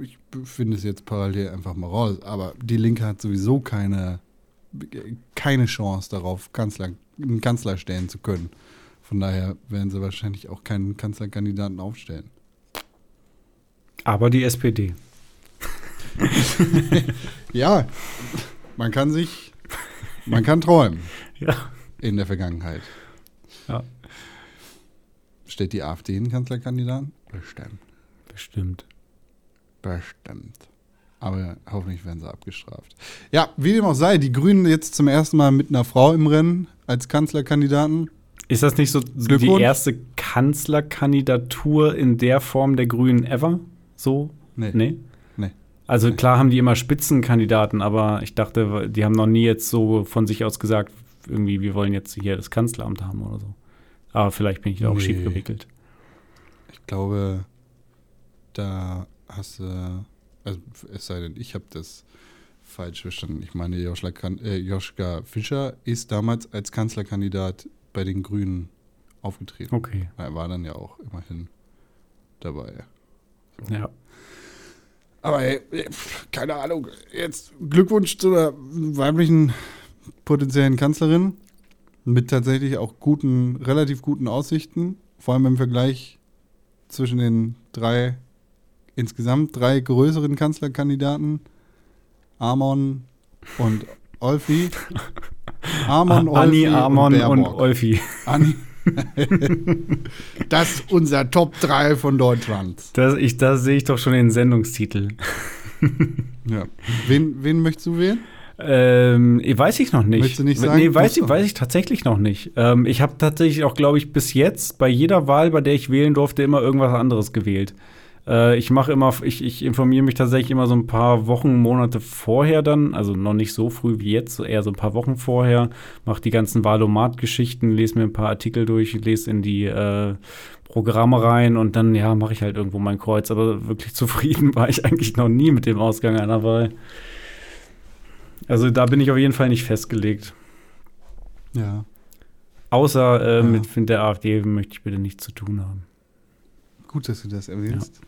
Ich finde es jetzt parallel einfach mal raus, aber die Linke hat sowieso keine, keine Chance darauf, Kanzler, einen Kanzler stellen zu können. Von daher werden sie wahrscheinlich auch keinen Kanzlerkandidaten aufstellen. Aber die S P D. Ja, man kann sich, man kann träumen. Ja. In der Vergangenheit. Ja. Stellt die A f D einen Kanzlerkandidaten? Bestimmt. Bestimmt. Bestimmt. Aber hoffentlich werden sie abgestraft. Ja, wie dem auch sei, die Grünen jetzt zum ersten Mal mit einer Frau im Rennen als Kanzlerkandidaten. Ist das nicht so die erste Kanzlerkandidatur in der Form der Grünen ever? So? Nee. Nee? Nee. Also nee. Klar haben die immer Spitzenkandidaten, aber ich dachte, die haben noch nie jetzt so von sich aus gesagt, irgendwie, wir wollen jetzt hier das Kanzleramt haben oder so. Aber vielleicht bin ich da auch nee. schief gewickelt. Ich glaube, da hast du, also es sei denn, ich habe das falsch verstanden. Ich meine, Joschka, äh, Joschka Fischer ist damals als Kanzlerkandidat bei den Grünen aufgetreten. Okay. Er war dann ja auch immerhin dabei. So. Ja. Aber ey, keine Ahnung, jetzt Glückwunsch zu einer weiblichen potenziellen Kanzlerin mit tatsächlich auch guten, relativ guten Aussichten, vor allem im Vergleich zwischen den drei insgesamt drei größeren Kanzlerkandidaten, Amon und Olfi. Amon, A- Olfi Anni, Amon und, und Olfi. Anni. Das ist unser Top drei von Deutschland. Das, ich, das sehe ich doch schon in den Sendungstitel. Ja. Wen, wen möchtest du wählen? Ähm, weiß ich noch nicht. Möchtest du nicht sagen? Nee, weiß ich, weiß ich tatsächlich noch nicht. Ähm, ich habe tatsächlich auch, glaube ich, bis jetzt bei jeder Wahl, bei der ich wählen durfte, immer irgendwas anderes gewählt. Ich mache immer, ich, ich informiere mich tatsächlich immer so ein paar Wochen, Monate vorher dann, also noch nicht so früh wie jetzt, eher so ein paar Wochen vorher, mache die ganzen Wahlomat-Geschichten, lese mir ein paar Artikel durch, lese in die äh, Programme rein und dann, ja, mache ich halt irgendwo mein Kreuz. Aber wirklich zufrieden war ich eigentlich noch nie mit dem Ausgang einer Wahl. Also da bin ich auf jeden Fall nicht festgelegt. Ja. Außer äh, ja. mit, mit der A f D möchte ich bitte nichts zu tun haben. Gut, dass du das erwähnst. Ja.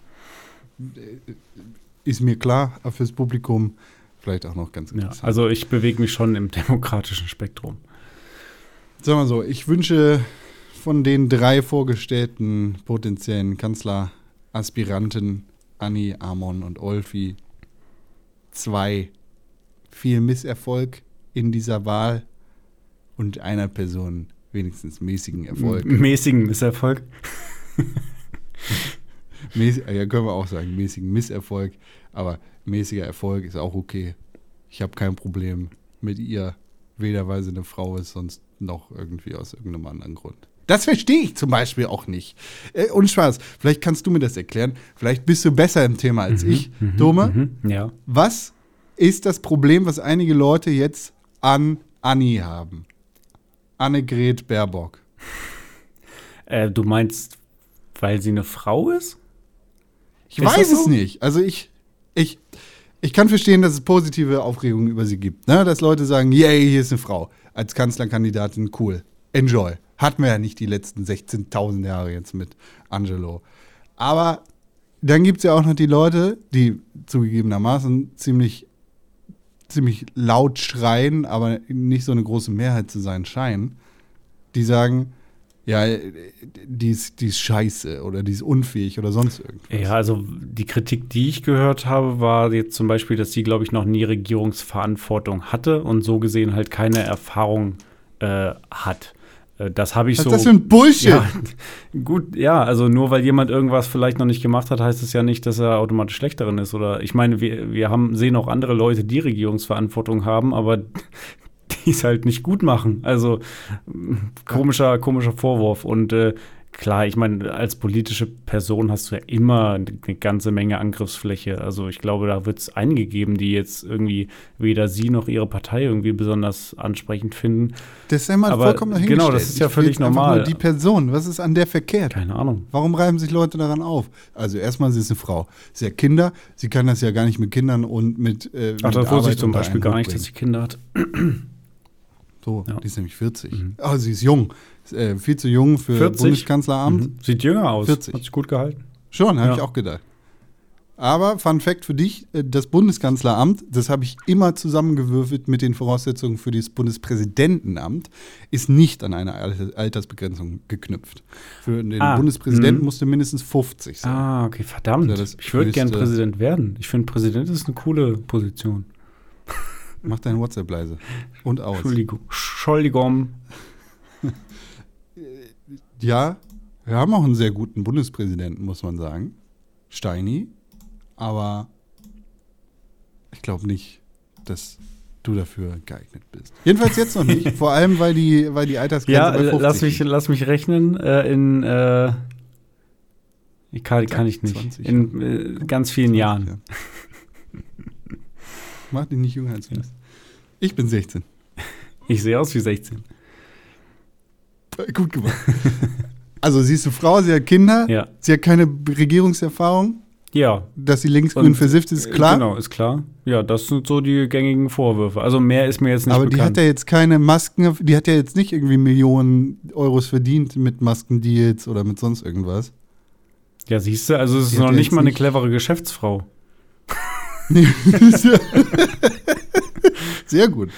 Ist mir klar, aber fürs Publikum vielleicht auch noch ganz interessant. Ja, also ich bewege mich schon im demokratischen Spektrum. Sag mal so, ich wünsche von den drei vorgestellten potenziellen Kanzleraspiranten Anni, Amon und Olfi zwei viel Misserfolg in dieser Wahl und einer Person wenigstens mäßigen Erfolg. M- mäßigen Misserfolg? Mäß- ja, können wir auch sagen, mäßigen Misserfolg, aber mäßiger Erfolg ist auch okay. Ich habe kein Problem mit ihr, weder weil sie eine Frau ist, sonst noch irgendwie aus irgendeinem anderen Grund. Das verstehe ich zum Beispiel auch nicht. Äh, und Spaß, vielleicht kannst du mir das erklären. Vielleicht bist du besser im Thema als mhm, ich, mhm, Dome. Mhm, ja. Was ist das Problem, was einige Leute jetzt an Anni haben? Annegret Baerbock. Äh, du meinst, weil sie eine Frau ist? Ich ist weiß so? es nicht. Also ich, ich, ich kann verstehen, dass es positive Aufregung über sie gibt. Ne? Dass Leute sagen, yay, hier ist eine Frau. Als Kanzlerkandidatin, cool. Enjoy. Hatten wir ja nicht die letzten sechzehntausend Jahre jetzt mit Angelo. Aber dann gibt es ja auch noch die Leute, die zugegebenermaßen ziemlich, ziemlich laut schreien, aber nicht so eine große Mehrheit zu sein scheinen, die sagen, ja, die ist, die ist scheiße oder die ist unfähig oder sonst irgendwas. Ja, also die Kritik, die ich gehört habe, war jetzt zum Beispiel, dass sie, glaube ich, noch nie Regierungsverantwortung hatte und so gesehen halt keine Erfahrung äh, hat. Das habe ich so. Was ist das für ein Bullshit? Ja, gut, ja, also nur weil jemand irgendwas vielleicht noch nicht gemacht hat, heißt es ja nicht, dass er automatisch schlecht darin ist. Oder ich meine, wir, wir haben, sehen auch andere Leute, die Regierungsverantwortung haben, aber die es halt nicht gut machen. Also komischer, komischer Vorwurf. Und äh, klar, ich meine, als politische Person hast du ja immer eine ganze Menge Angriffsfläche. Also ich glaube, da wird es einige geben, die jetzt irgendwie weder sie noch ihre Partei irgendwie besonders ansprechend finden. Das ist ja immer aber vollkommen dahingestellt. Genau, das ist ja ich völlig normal. Nur die Person, was ist an der verkehrt? Keine Ahnung. Warum reiben sich Leute daran auf? Also erstmal, sie ist eine Frau. Sie hat Kinder, sie kann das ja gar nicht mit Kindern und mit äh, Ach, da wusste ich zum Beispiel gar nicht, dass sie Kinder hat. So, ja. Die ist nämlich vierzig. Mhm. Oh, sie ist jung. Ist, äh, viel zu jung für vierzig? Bundeskanzleramt. Mhm. Sieht jünger aus. vierzig. Hat sich gut gehalten. Schon, habe ja. ich auch gedacht. Aber Fun Fact für dich, das Bundeskanzleramt, das habe ich immer zusammengewürfelt mit den Voraussetzungen für das Bundespräsidentenamt, ist nicht an eine Altersbegrenzung geknüpft. Für den ah, Bundespräsidenten musste mindestens fünfzig sein. Ah, okay, verdammt. Also ich würde gern Präsident werden. Ich finde, Präsident ist eine coole Position. Mach deinen WhatsApp leise. Und aus. Entschuldigung. Entschuldigung. Ja, wir haben auch einen sehr guten Bundespräsidenten, muss man sagen. Steini. Aber ich glaube nicht, dass du dafür geeignet bist. Jedenfalls jetzt noch nicht. Vor allem, weil die, weil die Altersgrenze ja, bei fünfzig ist. Lass mich, lass mich rechnen. Äh, in äh, ich kann, kann ich nicht. zwanzig, in äh, ganz vielen zwanzig, Jahren. Ja. Mach dich nicht jünger als du bist. Ich bin sechzehn. Ich sehe aus wie sechzehn. Gut gemacht. Also sie ist eine Frau, sie hat Kinder, ja. Sie hat keine Regierungserfahrung. Ja. Dass sie linksgrün versifft, ist klar. Genau, ist klar. Ja, das sind so die gängigen Vorwürfe. Also mehr ist mir jetzt nicht aber bekannt. Aber die hat ja jetzt keine Masken, die hat ja jetzt nicht irgendwie Millionen Euros verdient mit Maskendeals oder mit sonst irgendwas. Ja, siehst du, also es ist noch nicht mal eine clevere Geschäftsfrau. Sehr gut.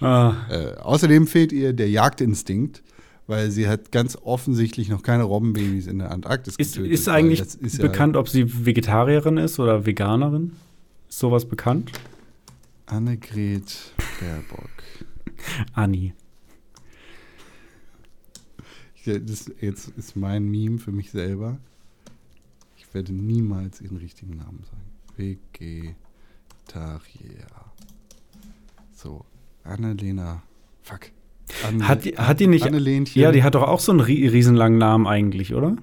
Ah. Äh, außerdem fehlt ihr der Jagdinstinkt, weil sie hat ganz offensichtlich noch keine Robbenbabys in der Antarktis getötet. Ist, ist eigentlich ist bekannt, ja, ob sie Vegetarierin ist oder Veganerin? Ist sowas bekannt? Annegret Baerbock. Anni. Das jetzt ist mein Meme für mich selber. Ich werde niemals ihren richtigen Namen sagen. Vegetaria. So, Annalena. Fuck. Anne, hat, die, Anne, hat die nicht. Annelänchen. Ja, die hat doch auch so einen riesenlangen Namen eigentlich, oder?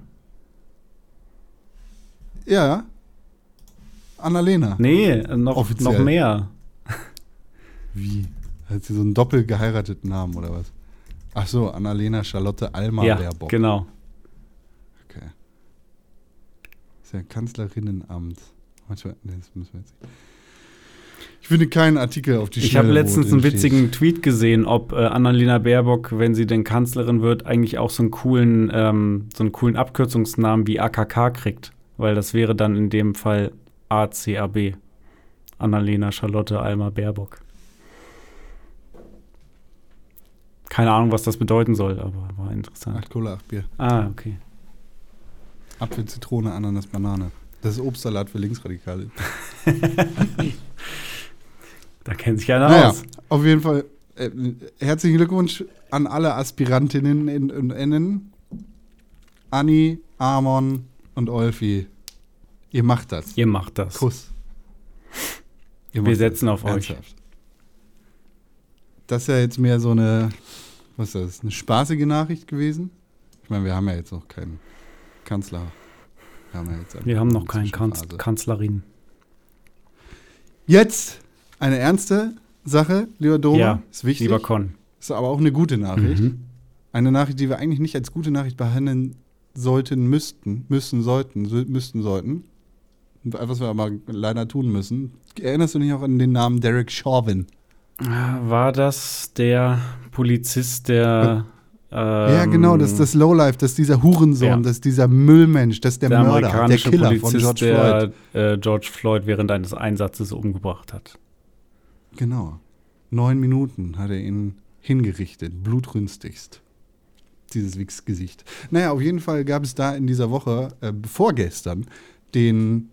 Ja. Annalena. Nee, noch, offiziell. Noch mehr. Wie? Hat sie so einen doppelt geheirateten Namen oder was? Ach so, Annalena Charlotte Alma Baerbock. Ja, genau. Okay. Das ist ja Kanzlerinnenamt. Manchmal, nee, das müssen wir jetzt nicht. Ich finde keinen Artikel auf die Schnelle. Ich habe letztens einen witzigen Tweet gesehen, ob äh, Annalena Baerbock, wenn sie denn Kanzlerin wird, eigentlich auch so einen coolen, ähm, so einen coolen Abkürzungsnamen wie A K K kriegt. Weil das wäre dann in dem Fall A C A B. Annalena Charlotte Alma Baerbock. Keine Ahnung, was das bedeuten soll, aber war interessant. Acht Cola, acht Bier. Ah, okay. Apfel, Zitrone, Ananas, Banane. Das ist Obstsalat für Linksradikale. Da kennt sich einer naja, aus. Auf jeden Fall äh, herzlichen Glückwunsch an alle Aspirantinnen in, in, innen. Anni, Amon und Olfi. Ihr macht das. Ihr macht das. Kuss. Ihr Wir setzen das. auf Ernsthaft. euch. Das ist ja jetzt mehr so eine, was ist das, eine spaßige Nachricht gewesen. Ich meine, wir haben ja jetzt noch keinen Kanzler. Wir haben, ja jetzt wir haben noch keinen Kanz- Kanzlerin. Jetzt eine ernste Sache, lieber Dom. Ja, ist wichtig. Lieber Con. Ist aber auch eine gute Nachricht. Mhm. Eine Nachricht, die wir eigentlich nicht als gute Nachricht behandeln sollten, müssten, müssen, sollten, so, müssten, sollten. Was wir aber leider tun müssen. Erinnerst du dich auch an den Namen Derek Chauvin? War das der Polizist, der ähm, ja, genau, das ist das Lowlife, das ist dieser Hurensohn, ja. das ist dieser Müllmensch, das ist der, der Mörder, der Killer Polizist, von George der, Floyd. Äh, George Floyd während eines Einsatzes umgebracht hat. Genau. Neun Minuten hat er ihn hingerichtet, blutrünstigst. Dieses Wichsgesicht. Naja, auf jeden Fall gab es da in dieser Woche, äh, vorgestern, den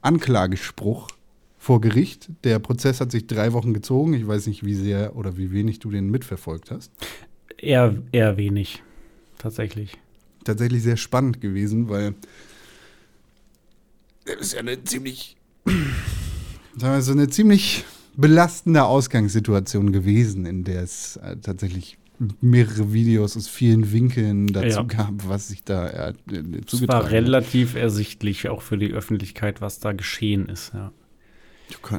Anklagespruch vor Gericht. Der Prozess hat sich drei Wochen gezogen. Ich weiß nicht, wie sehr oder wie wenig du den mitverfolgt hast. Eher, eher wenig, tatsächlich. Tatsächlich sehr spannend gewesen, weil das ist ja eine ziemlich, sagen wir so, eine ziemlich belastende Ausgangssituation gewesen, in der es äh, tatsächlich mehrere Videos aus vielen Winkeln dazu ja. gab, was sich da äh, zugetragen hat. Es war relativ ersichtlich, auch für die Öffentlichkeit, was da geschehen ist, ja.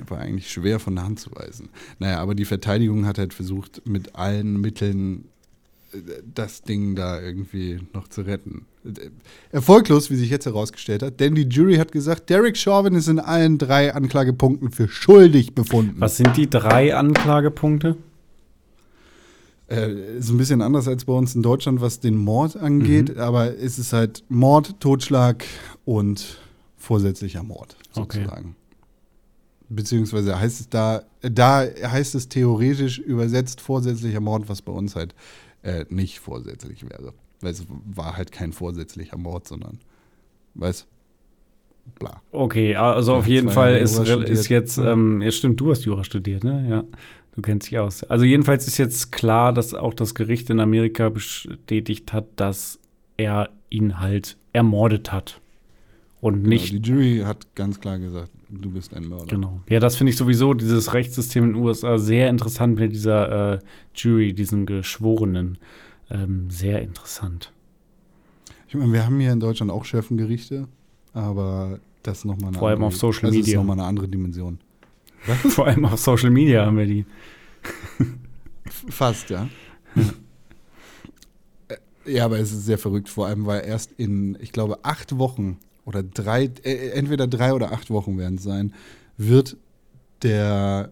War eigentlich schwer von der Hand zu weisen. Naja, aber die Verteidigung hat halt versucht, mit allen Mitteln das Ding da irgendwie noch zu retten. Erfolglos, wie sich jetzt herausgestellt hat, denn die Jury hat gesagt, Derek Chauvin ist in allen drei Anklagepunkten für schuldig befunden. Was sind die drei Anklagepunkte? Äh, ist ein bisschen anders als bei uns in Deutschland, was den Mord angeht, mhm. aber es ist halt Mord, Totschlag und vorsätzlicher Mord, sozusagen. Okay. Beziehungsweise heißt es da, da heißt es theoretisch übersetzt vorsätzlicher Mord, was bei uns halt äh, nicht vorsätzlich wäre. Weil es war halt kein vorsätzlicher Mord, sondern, weißt du, bla. Okay, also ja, auf jeden Fall ist, ist jetzt, ähm, ja stimmt, du hast Jura studiert, ne? Ja, du kennst dich aus. Also jedenfalls ist jetzt klar, dass auch das Gericht in Amerika bestätigt hat, dass er ihn halt ermordet hat. Und genau, nicht. Die Jury hat ganz klar gesagt, du bist ein Mörder. Genau. Ja, das finde ich sowieso, dieses Rechtssystem in den U S A, sehr interessant mit dieser äh, Jury, diesen Geschworenen. Ähm, sehr interessant. Ich meine, wir haben hier in Deutschland auch Schöffengerichte, aber das ist nochmal eine, Vor allem andere, auf Social Media. Das ist noch mal eine andere Dimension. Was? Vor allem auf Social Media haben wir die. Fast, ja. Ja, aber es ist sehr verrückt, vor allem, weil erst in, ich glaube, acht Wochen oder drei, äh, entweder drei oder acht Wochen werden es sein, wird der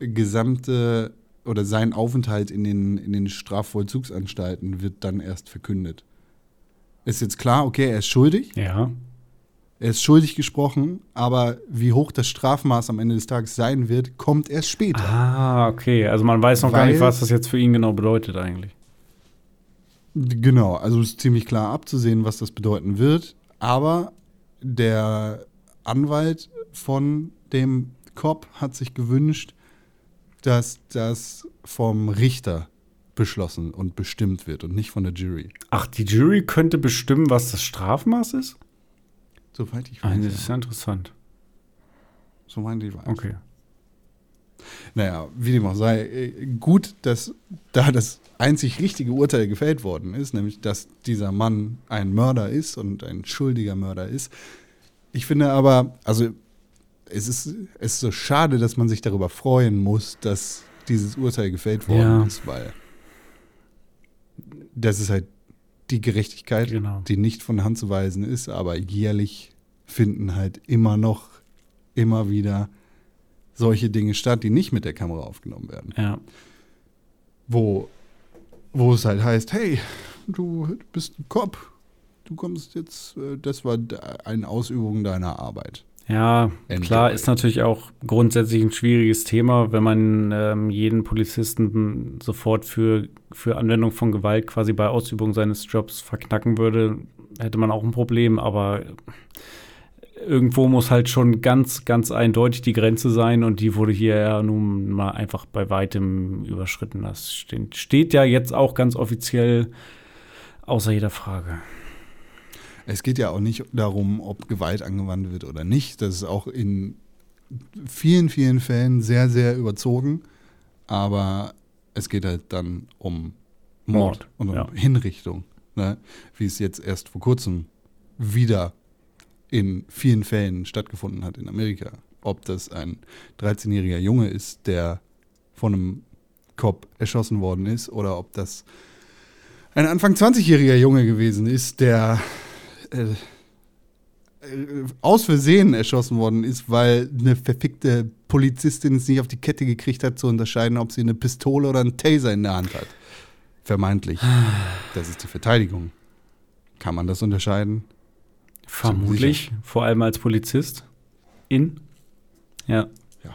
gesamte oder sein Aufenthalt in den, in den Strafvollzugsanstalten wird dann erst verkündet. Ist jetzt klar, okay, er ist schuldig. Ja. Er ist schuldig gesprochen, aber wie hoch das Strafmaß am Ende des Tages sein wird, kommt erst später. Ah, okay. Also man weiß noch Weil, gar nicht, was das jetzt für ihn genau bedeutet eigentlich. Genau, also ist ziemlich klar abzusehen, was das bedeuten wird. Aber der Anwalt von dem Cop hat sich gewünscht, dass das vom Richter beschlossen und bestimmt wird und nicht von der Jury. Ach, die Jury könnte bestimmen, was das Strafmaß ist? Soweit ich weiß. Also, das ist ja interessant. Soweit ich weiß. Okay. Naja, wie dem auch sei, gut, dass da das einzig richtige Urteil gefällt worden ist, nämlich, dass dieser Mann ein Mörder ist und ein schuldiger Mörder ist. Ich finde aber, also es ist, es ist so schade, dass man sich darüber freuen muss, dass dieses Urteil gefällt worden ja. ist, weil das ist halt die Gerechtigkeit, genau. die nicht von Hand zu weisen ist, aber jährlich finden halt immer noch, immer wieder solche Dinge statt, die nicht mit der Kamera aufgenommen werden. Ja. Wo, wo es halt heißt, hey, du bist ein Cop, du kommst jetzt, das war eine Ausübung deiner Arbeit. Ja, Ende. Klar, ist natürlich auch grundsätzlich ein schwieriges Thema, wenn man ähm, jeden Polizisten sofort für, für Anwendung von Gewalt quasi bei Ausübung seines Jobs verknacken würde, hätte man auch ein Problem, aber irgendwo muss halt schon ganz, ganz eindeutig die Grenze sein und die wurde hier ja nun mal einfach bei weitem überschritten. Das steht, steht ja jetzt auch ganz offiziell außer jeder Frage. Es geht ja auch nicht darum, ob Gewalt angewandt wird oder nicht. Das ist auch in vielen, vielen Fällen sehr, sehr überzogen. Aber es geht halt dann um Mord, Mord und um ja. Hinrichtung. Ne? Wie es jetzt erst vor kurzem wieder in vielen Fällen stattgefunden hat in Amerika. Ob das ein dreizehnjähriger Junge ist, der von einem Cop erschossen worden ist, oder ob das ein Anfang zwanzigjähriger Junge gewesen ist, der aus Versehen erschossen worden ist, weil eine verfickte Polizistin es nicht auf die Kette gekriegt hat, zu unterscheiden, ob sie eine Pistole oder einen Taser in der Hand hat. Vermeintlich. Das ist die Verteidigung. Kann man das unterscheiden? Vermutlich. Vor allem als Polizist. In. Ja. ja.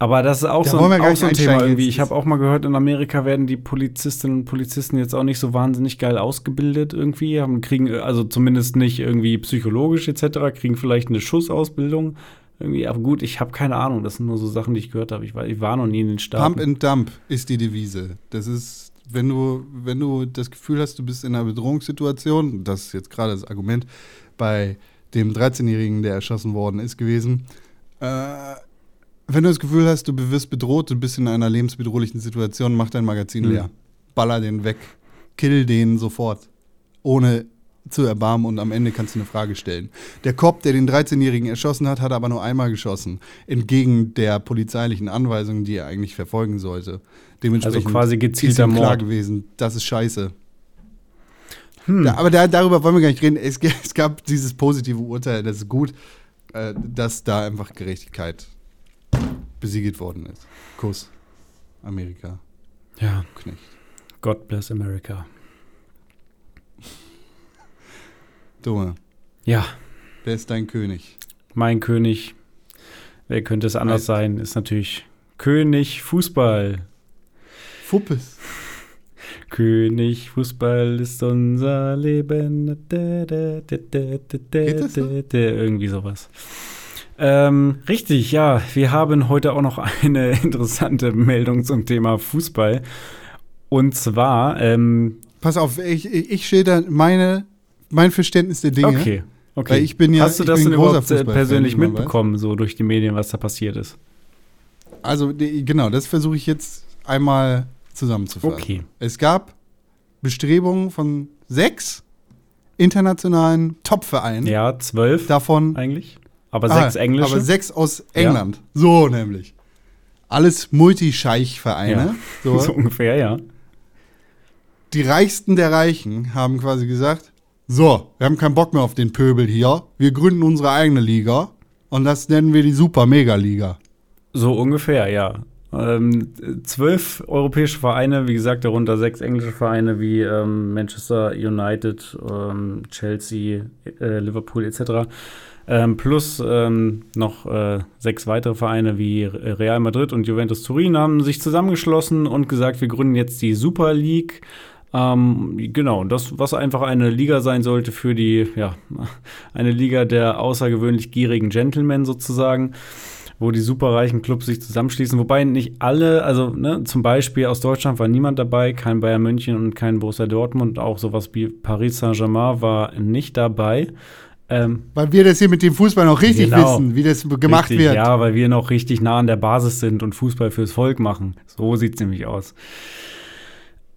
Aber das ist auch da so ein, auch so ein Thema irgendwie. Ich habe auch mal gehört, in Amerika werden die Polizistinnen und Polizisten jetzt auch nicht so wahnsinnig geil ausgebildet irgendwie. Haben, kriegen also zumindest nicht irgendwie psychologisch et cetera. Kriegen vielleicht eine Schussausbildung irgendwie. Aber gut, ich habe keine Ahnung. Das sind nur so Sachen, die ich gehört habe. Ich war, ich war noch nie in den Staaten. Pump and Dump ist die Devise. Das ist, wenn du, wenn du das Gefühl hast, du bist in einer Bedrohungssituation, das ist jetzt gerade das Argument, bei dem dreizehnjährigen, der erschossen worden ist, gewesen. Äh, wenn du das Gefühl hast, du wirst bedroht, du bist in einer lebensbedrohlichen Situation, mach dein Magazin mhm. leer. Baller den weg. Kill den sofort. Ohne zu erbarmen und am Ende kannst du eine Frage stellen. Der Cop, der den dreizehnjährigen erschossen hat, hat aber nur einmal geschossen. Entgegen der polizeilichen Anweisung, die er eigentlich verfolgen sollte. Dementsprechend also quasi gezielter Mord. Ist ihm klar gewesen, das ist scheiße. Hm. Da, aber da, darüber wollen wir gar nicht reden. Es, es gab dieses positive Urteil, das ist gut, äh, dass da einfach Gerechtigkeit besiegelt worden ist. Kuss. Amerika. Ja. Knecht. God bless America. Dumme. Ja. Wer ist dein König? Mein König. Wer könnte es anders sein? Ist natürlich König Fußball. Fuppes. König Fußball ist unser Leben. Da, da, da, da, da, Geht das so? da, irgendwie sowas. Ähm, richtig, ja. Wir haben heute auch noch eine interessante Meldung zum Thema Fußball. Und zwar ähm, pass auf, ich, ich schilder meine, mein Verständnis der Dinge. Okay, okay. Weil ich bin ja, hast du das denn überhaupt persönlich mitbekommen, so durch die Medien, was da passiert ist? Also die, genau, das versuche ich jetzt einmal zusammenzufassen. Okay. Es gab Bestrebungen von sechs internationalen Top-Vereinen. Ja, zwölf davon eigentlich. Aber ah, sechs englische. Aber sechs aus England. Ja. So nämlich. Alles Multischeich-Vereine. Ja. So. so ungefähr, ja. Die Reichsten der Reichen haben quasi gesagt, so, wir haben keinen Bock mehr auf den Pöbel hier. Wir gründen unsere eigene Liga. Und das nennen wir die Super-Mega-Liga. So ungefähr, ja. Ähm, zwölf europäische Vereine, wie gesagt, darunter sechs englische Vereine wie ähm, Manchester United, ähm, Chelsea, äh, Liverpool et cetera. Ähm, plus ähm, noch äh, sechs weitere Vereine wie Real Madrid und Juventus Turin haben sich zusammengeschlossen und gesagt, wir gründen jetzt die Super League. Ähm, genau, das, was einfach eine Liga sein sollte für die, ja, eine Liga der außergewöhnlich gierigen Gentlemen sozusagen, wo die superreichen Clubs sich zusammenschließen. Wobei nicht alle, also ne, zum Beispiel aus Deutschland war niemand dabei, kein Bayern München und kein Borussia Dortmund. Auch sowas wie Paris Saint-Germain war nicht dabei. Ähm, weil wir das hier mit dem Fußball noch richtig genau, wissen, wie das gemacht richtig, wird. Ja, weil wir noch richtig nah an der Basis sind und Fußball fürs Volk machen. So sieht es nämlich aus.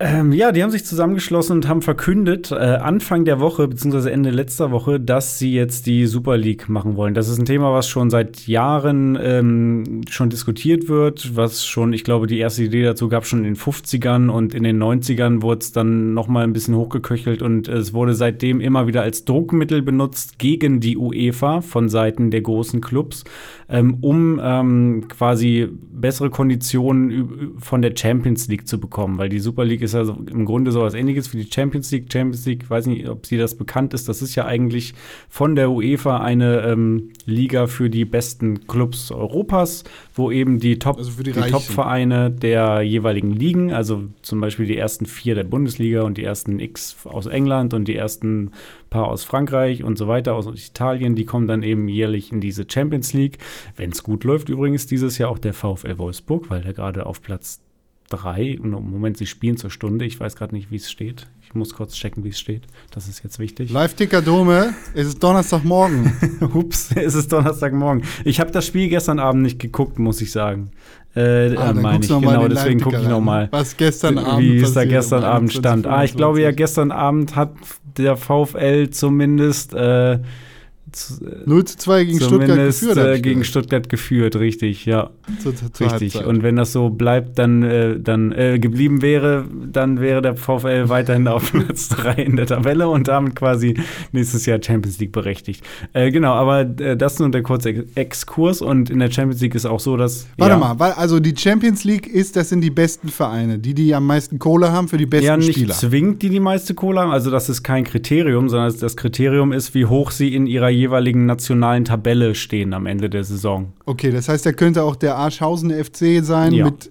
Ähm, ja, die haben sich zusammengeschlossen und haben verkündet, äh, Anfang der Woche, beziehungsweise Ende letzter Woche, dass sie jetzt die Super League machen wollen. Das ist ein Thema, was schon seit Jahren ähm, schon diskutiert wird, was schon, ich glaube, die erste Idee dazu gab schon in den fünfzigern und in den neunzigern wurde es dann noch mal ein bisschen hochgeköchelt und es wurde seitdem immer wieder als Druckmittel benutzt gegen die UEFA von Seiten der großen Clubs, ähm, um ähm, quasi bessere Konditionen von der Champions League zu bekommen, weil die Super League ist ist ja im Grunde sowas Ähnliches wie die Champions League. Champions League, ich weiß nicht, ob sie das bekannt ist, das ist ja eigentlich von der UEFA eine ähm, Liga für die besten Clubs Europas, wo eben die Top, also für die die Top-Vereine der jeweiligen Ligen, also zum Beispiel die ersten vier der Bundesliga und die ersten X aus England und die ersten paar aus Frankreich und so weiter, aus Italien, die kommen dann eben jährlich in diese Champions League. Wenn es gut läuft, übrigens dieses Jahr auch der VfL Wolfsburg, weil der gerade auf Platz drei, und im Moment, sie spielen zur Stunde, ich weiß gerade nicht, wie es steht. Ich muss kurz checken, wie es steht. Das ist jetzt wichtig. Live-Ticker-Dome, es ist Donnerstagmorgen. Ups, es ist Donnerstagmorgen. Ich habe das Spiel gestern Abend nicht geguckt, muss ich sagen. Äh, ah, meine ich, genau, deswegen gucke ich nochmal, was gestern Abend wie es da gestern Abend stand. Ah, ich glaube ja, gestern Abend hat der VfL zumindest äh, null zu zwei gegen Stuttgart geführt. Äh, gegen Stuttgart geführt, richtig, ja. Zu, zu, zu richtig. Halbzeit. Und wenn das so bleibt, dann, äh, dann äh, geblieben wäre, dann wäre der VfL weiterhin auf Platz drei in der Tabelle und damit quasi nächstes Jahr Champions League berechtigt. Äh, genau, aber äh, das ist nur der kurze Exkurs und in der Champions League ist auch so, dass. Warte ja, mal, weil, also die Champions League ist, das sind die besten Vereine, die die am meisten Kohle haben für die besten ja, Spieler. Ja, nicht zwingend die die meiste Kohle haben, also das ist kein Kriterium, sondern das Kriterium ist, wie hoch sie in ihrer jeweiligen nationalen Tabelle stehen am Ende der Saison. Okay, das heißt, da könnte auch der Arschhausen F C sein, ja, mit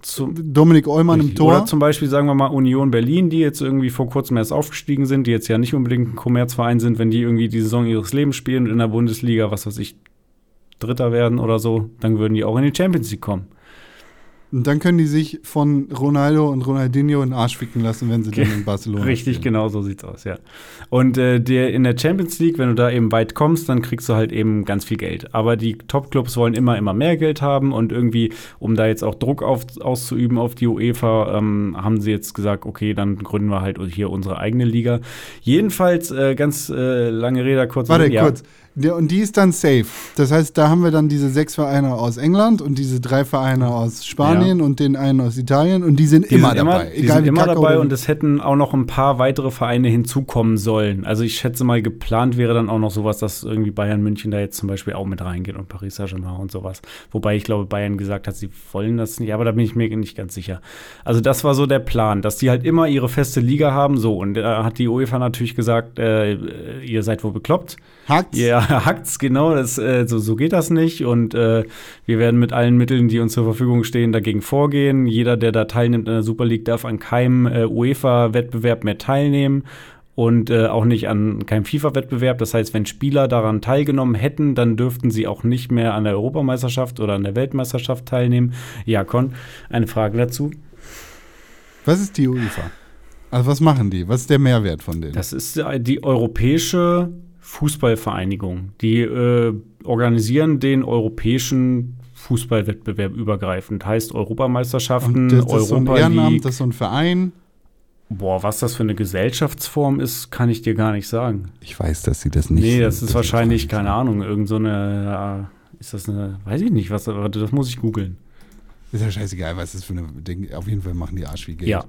Dominik Ollmann im Tor. Oder zum Beispiel, sagen wir mal, Union Berlin, die jetzt irgendwie vor kurzem erst aufgestiegen sind, die jetzt ja nicht unbedingt ein Kommerzverein sind, wenn die irgendwie die Saison ihres Lebens spielen und in der Bundesliga, was weiß ich, Dritter werden oder so, dann würden die auch in die Champions League kommen. Und dann können die sich von Ronaldo und Ronaldinho in den Arsch ficken lassen, wenn sie okay. dann in Barcelona richtig, spielen. Genau so sieht's aus, ja. Und äh, der, in der Champions League, wenn du da eben weit kommst, dann kriegst du halt eben ganz viel Geld. Aber die Top-Clubs wollen immer, immer mehr Geld haben und irgendwie, um da jetzt auch Druck auf, auszuüben auf die UEFA, ähm, haben sie jetzt gesagt, okay, dann gründen wir halt hier unsere eigene Liga. Jedenfalls, äh, ganz äh, lange Rede, kurz. Warte, und, ja. kurz. Und die ist dann safe. Das heißt, da haben wir dann diese sechs Vereine aus England und diese drei Vereine aus Spanien ja. und den einen aus Italien und die sind die immer sind dabei. Immer, die egal sind immer Kacke dabei und es hätten auch noch ein paar weitere Vereine hinzukommen sollen. Also ich schätze mal, geplant wäre dann auch noch sowas, dass irgendwie Bayern München da jetzt zum Beispiel auch mit reingeht und Paris Saint-Germain und sowas. Wobei ich glaube, Bayern gesagt hat, sie wollen das nicht, aber da bin ich mir nicht ganz sicher. Also das war so der Plan, dass die halt immer ihre feste Liga haben. So, und da äh, hat die UEFA natürlich gesagt, äh, ihr seid wohl bekloppt. Hackt's? Ja, yeah, hackt's, genau. Das, äh, so, so geht das nicht. Und äh, wir werden mit allen Mitteln, die uns zur Verfügung stehen, dagegen vorgehen. Jeder, der da teilnimmt in der Super League, darf an keinem äh, UEFA-Wettbewerb mehr teilnehmen und äh, auch nicht an keinem FIFA-Wettbewerb. Das heißt, wenn Spieler daran teilgenommen hätten, dann dürften sie auch nicht mehr an der Europameisterschaft oder an der Weltmeisterschaft teilnehmen. Ja, Con, eine Frage dazu. Was ist die UEFA? Also was machen die? Was ist der Mehrwert von denen? Das ist äh, die europäische Fußballvereinigung, die äh, organisieren den europäischen Fußballwettbewerb übergreifend. Heißt Europameisterschaften, das, das Europa League. Ist das so ein Ehrenamt, das ist so ein Verein? Boah, was das für eine Gesellschaftsform ist, kann ich dir gar nicht sagen. Ich weiß, dass sie das nicht Nee, das sind, ist das wahrscheinlich, keine sein. Ahnung, irgend so eine, ja, ist das eine, weiß ich nicht, was, das muss ich googeln. Ist ja scheißegal, was das für eine, auf jeden Fall machen die Arsch wie Geld. Ja.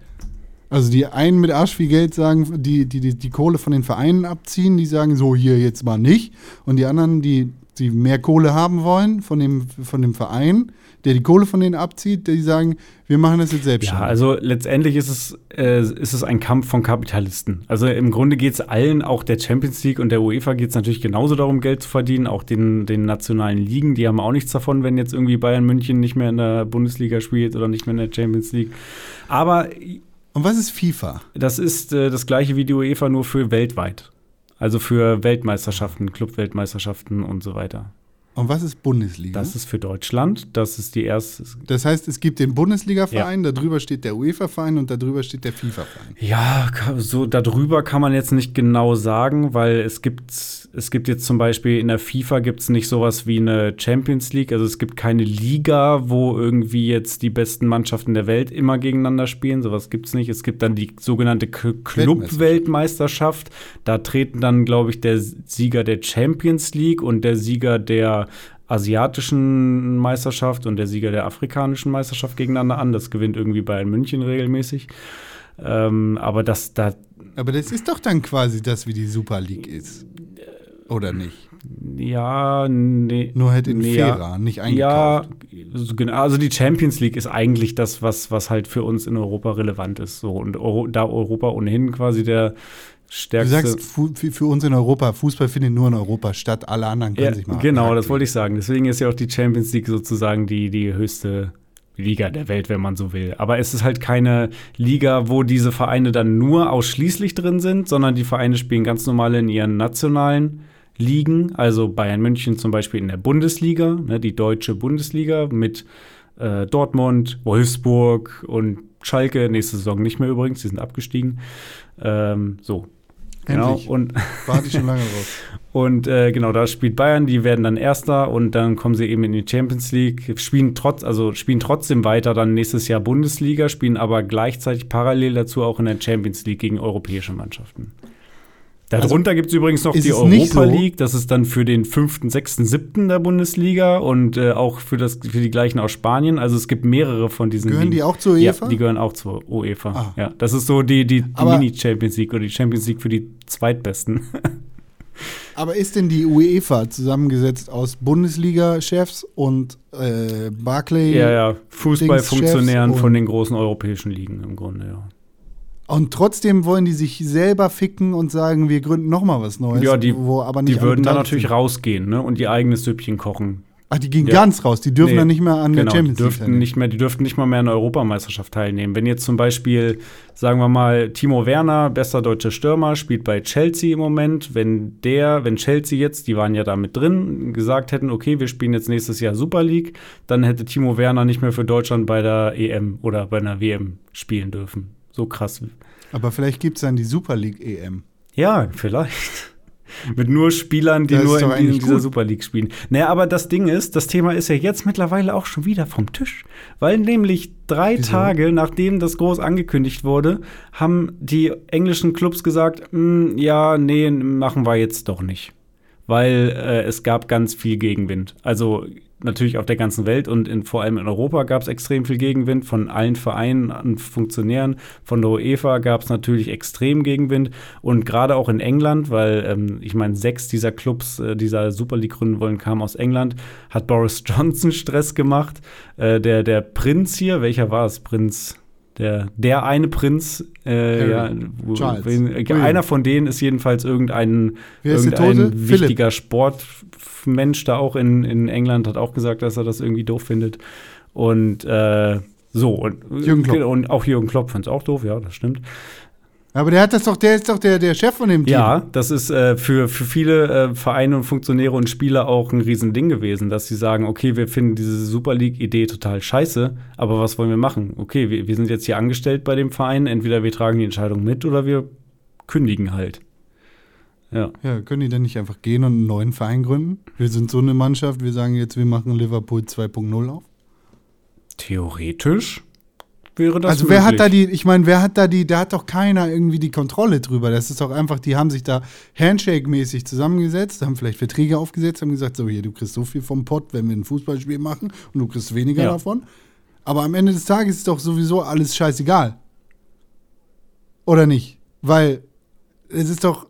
Also die einen mit Arsch viel Geld sagen, die, die die die Kohle von den Vereinen abziehen, die sagen so hier jetzt mal nicht. Und die anderen, die die mehr Kohle haben wollen von dem von dem Verein, der die Kohle von denen abzieht, die sagen, wir machen das jetzt selbst. Ja, also letztendlich ist es, äh, ist es ein Kampf von Kapitalisten. Also im Grunde geht es allen, auch der Champions League und der UEFA geht es natürlich genauso darum, Geld zu verdienen, auch den, den nationalen Ligen, die haben auch nichts davon, wenn jetzt irgendwie Bayern München nicht mehr in der Bundesliga spielt oder nicht mehr in der Champions League. Aber und was ist FIFA? Das ist äh, das gleiche wie die UEFA, nur für weltweit. Also für Weltmeisterschaften, Club-Weltmeisterschaften und so weiter. Und was ist Bundesliga? Das ist für Deutschland, das ist die erste. Das heißt, es gibt den Bundesliga-Verein, ja. Darüber steht der UEFA-Verein und darüber steht der FIFA-Verein. Ja, so darüber kann man jetzt nicht genau sagen, weil es gibt, es gibt jetzt zum Beispiel in der FIFA gibt's nicht sowas wie eine Champions League, also es gibt keine Liga, wo irgendwie jetzt die besten Mannschaften der Welt immer gegeneinander spielen, sowas gibt's nicht. Es gibt dann die sogenannte Club-Weltmeisterschaft, da treten dann, glaube ich, der Sieger der Champions League und der Sieger der asiatischen Meisterschaft und der Sieger der afrikanischen Meisterschaft gegeneinander an. Das gewinnt irgendwie Bayern München regelmäßig. Ähm, aber das da. Aber das ist doch dann quasi das, wie die Super League ist. Oder nicht? Ja, nee. Nur halt in nee, Fehra, ja. nicht eingekauft. Ja, also die Champions League ist eigentlich das, was, was halt für uns in Europa relevant ist. So. Und Euro, da Europa ohnehin quasi der stärkste. Du sagst, fu- für uns in Europa, Fußball findet nur in Europa statt, alle anderen können ja, sich mal Genau, abgehen. Das wollte ich sagen. Deswegen ist ja auch die Champions League sozusagen die, die höchste Liga der Welt, wenn man so will. Aber es ist halt keine Liga, wo diese Vereine dann nur ausschließlich drin sind, sondern die Vereine spielen ganz normal in ihren nationalen Ligen. Also Bayern München zum Beispiel in der Bundesliga, ne, die deutsche Bundesliga mit äh, Dortmund, Wolfsburg und Schalke. Nächste Saison nicht mehr übrigens, die sind abgestiegen. Ähm, so. Endlich. Genau. Und warte ich schon lange drauf. Und äh, genau, da spielt Bayern, die werden dann Erster und dann kommen sie eben in die Champions League, spielen trotz, also spielen trotzdem weiter dann nächstes Jahr Bundesliga, spielen aber gleichzeitig parallel dazu auch in der Champions League gegen europäische Mannschaften. Darunter also, gibt es übrigens noch die Europa League, so? Das ist dann für den fünften, sechsten, siebten der Bundesliga und äh, auch für, das, für die gleichen aus Spanien. Also es gibt mehrere von diesen. Gehören Ligen. Die auch zur UEFA? Ja, die gehören auch zur UEFA. Ah. Ja, das ist so die, die, die Mini-Champions League oder die Champions League für die Zweitbesten. Aber ist denn die UEFA zusammengesetzt aus Bundesliga-Chefs und äh, Barclay? Ja, ja, Fußballfunktionären von den großen europäischen Ligen im Grunde, ja. Und trotzdem wollen die sich selber ficken und sagen, wir gründen noch mal was Neues. Ja, die, wo aber nicht die würden dann natürlich sind. rausgehen, ne, und ihr eigenes Süppchen kochen. Ach, die gehen ja. ganz raus, die dürfen nee. dann nicht mehr an genau, der Champions League teilnehmen. Nicht mehr, die dürften nicht mal mehr an der Europameisterschaft teilnehmen. Wenn jetzt zum Beispiel, sagen wir mal, Timo Werner, bester deutscher Stürmer, spielt bei Chelsea im Moment. Wenn der, wenn Chelsea jetzt, die waren ja da mit drin, gesagt hätten, okay, wir spielen jetzt nächstes Jahr Super League, dann hätte Timo Werner nicht mehr für Deutschland bei der E M oder bei einer W M spielen dürfen. So krass. Aber vielleicht gibt es dann die Super League E M. Ja, vielleicht. Mit nur Spielern, die nur in, in dieser gut. Super League spielen. Naja, aber das Ding ist, das Thema ist ja jetzt mittlerweile auch schon wieder vom Tisch. Weil nämlich drei Wieso? Tage, nachdem das groß angekündigt wurde, haben die englischen Clubs gesagt, ja, nee, machen wir jetzt doch nicht. Weil äh, es gab ganz viel Gegenwind. Also natürlich auf der ganzen Welt und in, vor allem in Europa gab es extrem viel Gegenwind von allen Vereinen und Funktionären. Von der UEFA gab es natürlich extrem Gegenwind und gerade auch in England, weil ähm, ich meine, sechs dieser Clubs, äh, dieser Super League gründen wollen, kamen aus England, hat Boris Johnson Stress gemacht. Äh, der, der Prinz hier, welcher war es? Prinz, der, der eine Prinz, äh, ja, Charles. Äh, einer von denen ist jedenfalls irgendein, irgendein wichtiger Sport. Mensch da auch in, in England hat auch gesagt, dass er das irgendwie doof findet. Und äh, so. Und, Jürgen Klopp. Und auch Jürgen Klopp fand es auch doof, ja, das stimmt. Aber der hat das doch, der ist doch der, der Chef von dem Team. Ja, das ist äh, für, für viele äh, Vereine und Funktionäre und Spieler auch ein Riesending gewesen, dass sie sagen, okay, wir finden diese Super League-Idee total scheiße, aber was wollen wir machen? Okay, wir, wir sind jetzt hier angestellt bei dem Verein, entweder wir tragen die Entscheidung mit oder wir kündigen halt. Ja. ja, können die denn nicht einfach gehen und einen neuen Verein gründen? Wir sind so eine Mannschaft, wir sagen jetzt, wir machen Liverpool zwei Punkt null auf. Theoretisch wäre das Also wer möglich. Hat da die, ich meine, wer hat da die, da hat doch keiner irgendwie die Kontrolle drüber. Das ist doch einfach, die haben sich da Handshake-mäßig zusammengesetzt, haben vielleicht Verträge aufgesetzt, haben gesagt, so hier, du kriegst so viel vom Pott, wenn wir ein Fußballspiel machen und du kriegst weniger ja. davon. Aber am Ende des Tages ist doch sowieso alles scheißegal. Oder nicht? Weil es ist doch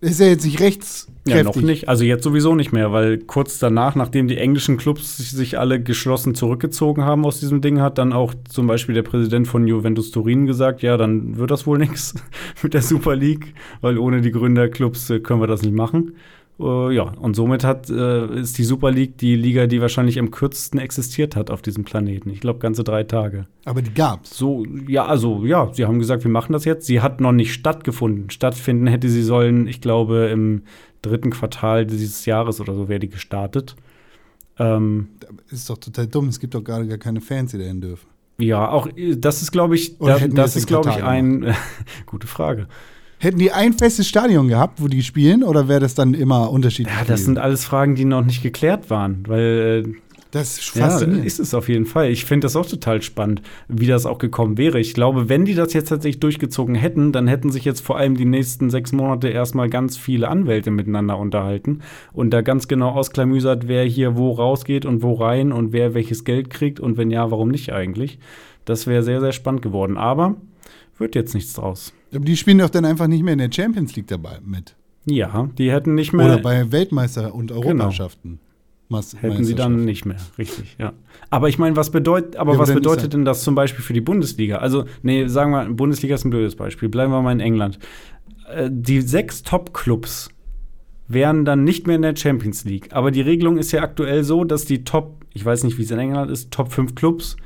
ist ja jetzt nicht rechtskräftig. Ja, noch nicht. Also jetzt sowieso nicht mehr, weil kurz danach, nachdem die englischen Clubs sich alle geschlossen zurückgezogen haben aus diesem Ding, hat dann auch zum Beispiel der Präsident von Juventus Turin gesagt, ja, dann wird das wohl nichts mit der Super League, weil ohne die Gründerclubs können wir das nicht machen. Äh, ja, und somit hat, äh, ist die Super League die Liga, die wahrscheinlich am kürzesten existiert hat auf diesem Planeten. Ich glaube, ganze drei Tage. Aber die gab's. So, ja, also, ja, sie haben gesagt, wir machen das jetzt. Sie hat noch nicht stattgefunden. Stattfinden hätte sie sollen, ich glaube, im dritten Quartal dieses Jahres oder so wäre die gestartet. Ähm, das ist doch total dumm. Es gibt doch gerade gar keine Fans, die dahin dürfen. Ja, auch, das ist, glaube ich, da, das ist, glaube ich, ein, gute Frage. Hätten die ein festes Stadion gehabt, wo die spielen, oder wäre das dann immer unterschiedlich? Ja, das sind alles Fragen, die noch nicht geklärt waren, weil äh, das ist faszinierend. Ja, ist es auf jeden Fall. Ich finde das auch total spannend, wie das auch gekommen wäre. Ich glaube, wenn die das jetzt tatsächlich durchgezogen hätten, dann hätten sich jetzt vor allem die nächsten sechs Monate erstmal ganz viele Anwälte miteinander unterhalten und da ganz genau ausklamüsert, wer hier wo rausgeht und wo rein und wer welches Geld kriegt und wenn ja, warum nicht eigentlich. Das wäre sehr, sehr spannend geworden. Aber wird jetzt nichts draus. Aber die spielen doch dann einfach nicht mehr in der Champions League dabei mit. Ja, die hätten nicht mehr. Oder bei Weltmeister- und Europameisterschaften. Genau. Hätten sie dann nicht mehr, richtig, ja. Aber ich meine, was, bedeut, aber ja, was bedeutet denn das zum Beispiel für die Bundesliga? Also, nee, sagen wir mal, Bundesliga ist ein blödes Beispiel. Bleiben wir mal in England. Die sechs Top-Clubs wären dann nicht mehr in der Champions League. Aber die Regelung ist ja aktuell so, dass die Top, ich weiß nicht, wie es in England ist, Top fünf Clubs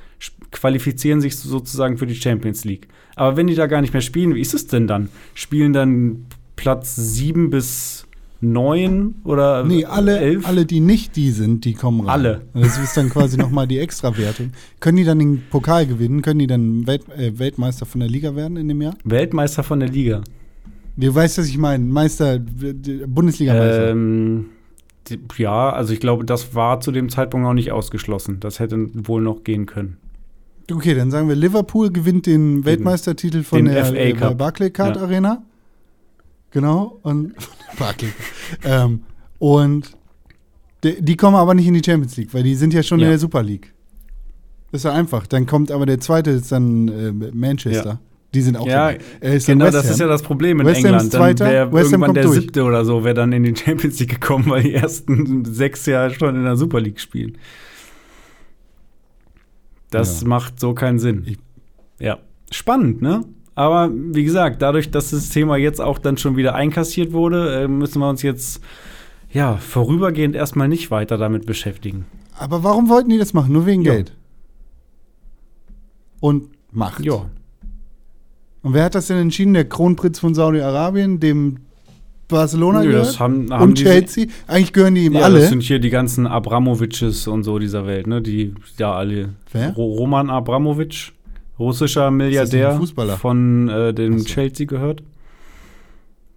qualifizieren sich sozusagen für die Champions League. Aber wenn die da gar nicht mehr spielen, wie ist es denn dann? Spielen dann Platz sieben bis neun oder nee, alle, elf? Alle, die nicht die sind, die kommen rein. Alle. Das ist dann quasi nochmal die Extrawertung. Können die dann den Pokal gewinnen? Können die dann Welt, äh, Weltmeister von der Liga werden in dem Jahr? Weltmeister von der Liga. Du weißt, was ich meine. Meister, Bundesligameister. Ähm, die, ja, also ich glaube, das war zu dem Zeitpunkt noch nicht ausgeschlossen. Das hätte wohl noch gehen können. Okay, dann sagen wir, Liverpool gewinnt den Weltmeistertitel von den der F A Cup. Barclaycard ja. Arena. Genau. Und ähm, und de, die kommen aber nicht in die Champions League, weil die sind ja schon ja. in der Super League. Das ist ja einfach. Dann kommt aber der zweite, ist dann äh, Manchester. Ja. Die sind auch ja, äh, genau, das ist ja das Problem in West England. Dann wäre irgendwann der durch. siebte oder so, wäre dann in die Champions League gekommen, weil die ersten sechs Jahre schon in der Super League spielen. Das ja. macht so keinen Sinn. Ich ja, spannend, ne? Aber wie gesagt, dadurch, dass das Thema jetzt auch dann schon wieder einkassiert wurde, müssen wir uns jetzt ja vorübergehend erstmal nicht weiter damit beschäftigen. Aber warum wollten die das machen? Nur wegen jo. Geld. Und Macht. Ja. Und wer hat das denn entschieden? Der Kronprinz von Saudi-Arabien, dem Barcelona Nö, das haben, haben und Chelsea? Die, eigentlich gehören die ihm ja, alle. Das sind hier die ganzen Abramoviches und so dieser Welt, ne? Die ja alle. Wer? Roman Abramowitsch, russischer Milliardär von äh, dem so. Chelsea gehört.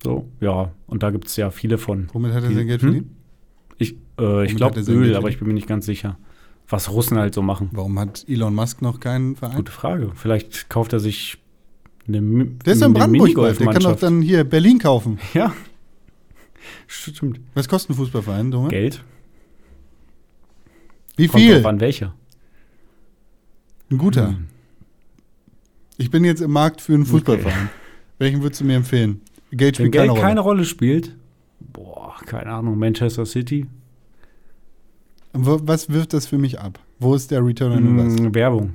So, ja. Und da gibt es ja viele von. Womit hat er sein Geld verdient? Hm? Ich, äh, ich glaube Öl, aber ich bin mir nicht ganz sicher. Was Russen halt so machen. Warum hat Elon Musk noch keinen Verein? Gute Frage. Vielleicht kauft er sich Eine, der ist ja in Brandenburg, der kann doch dann hier Berlin kaufen. Ja. Stimmt. Was kostet ein Fußballverein, Junge? Geld. Wie Kommt viel? Wann welcher? Ein guter. Hm. Ich bin jetzt im Markt für einen Fußballverein. Okay. Welchen würdest du mir empfehlen? Geld spielt Wenn keine Geld Rolle. keine Rolle spielt, boah, keine Ahnung, Manchester City. Was wirft das für mich ab? Wo ist der Return on hm, Investment? Werbung.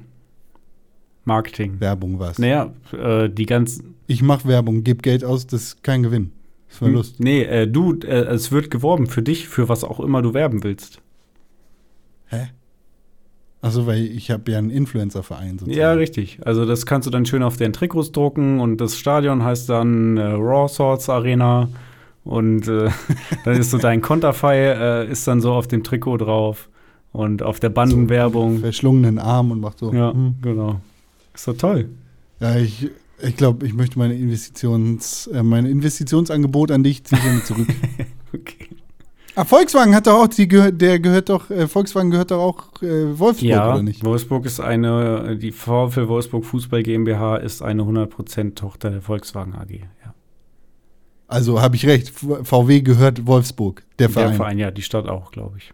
Marketing. Werbung was? Naja, äh, die ganzen. Ich mache Werbung, gebe Geld aus, das ist kein Gewinn. Das ist Verlust. Hm, nee, äh, du, äh, es wird geworben für dich, für was auch immer du werben willst. Hä? Achso, weil ich habe ja einen Influencer-Verein sozusagen. Ja, richtig. Also das kannst du dann schön auf den Trikots drucken und das Stadion heißt dann äh, Raw Swords Arena und äh, dann ist so dein Konterfei äh, ist dann so auf dem Trikot drauf und auf der Bandenwerbung. So verschlungenen Arm und macht so. Ja, hm. genau. Ist doch toll. Ja, ich, ich glaube, ich möchte meine Investitions, äh, mein Investitionsangebot an dich ziehen zurück. Okay. Ah, Volkswagen hat doch auch, die gehört, der gehört doch, äh, Volkswagen gehört doch auch äh, Wolfsburg, ja, oder nicht? Ja, Wolfsburg ist eine, die VfL Wolfsburg Fußball GmbH ist eine hundert Prozent Tochter der Volkswagen A G, ja. Also habe ich recht, V W gehört Wolfsburg, der Verein. Der Verein, ja, die Stadt auch, glaube ich.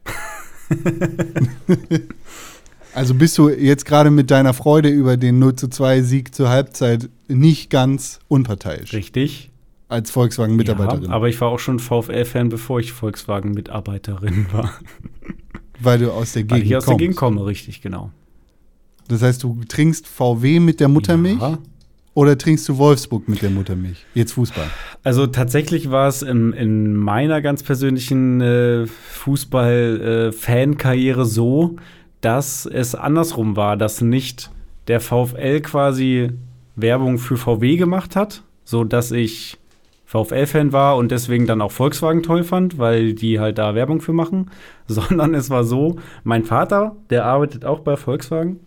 Also bist du jetzt gerade mit deiner Freude über den null zu zwei Sieg zur Halbzeit nicht ganz unparteiisch. Richtig. Als Volkswagen-Mitarbeiterin. Ja, aber ich war auch schon VfL-Fan, bevor ich Volkswagen-Mitarbeiterin war. Weil du aus der Gegend kommst. Weil ich aus kommst. der Gegend komme, richtig, genau. Das heißt, du trinkst V W mit der Muttermilch? Ja. Oder trinkst du Wolfsburg mit der Muttermilch? Jetzt Fußball. Also tatsächlich war es in, in meiner ganz persönlichen äh, Fußball-Fan-Karriere äh, so, dass es andersrum war, dass nicht der VfL quasi Werbung für V W gemacht hat, sodass ich VfL-Fan war und deswegen dann auch Volkswagen toll fand, weil die halt da Werbung für machen, sondern es war so, mein Vater, der arbeitet auch bei Volkswagen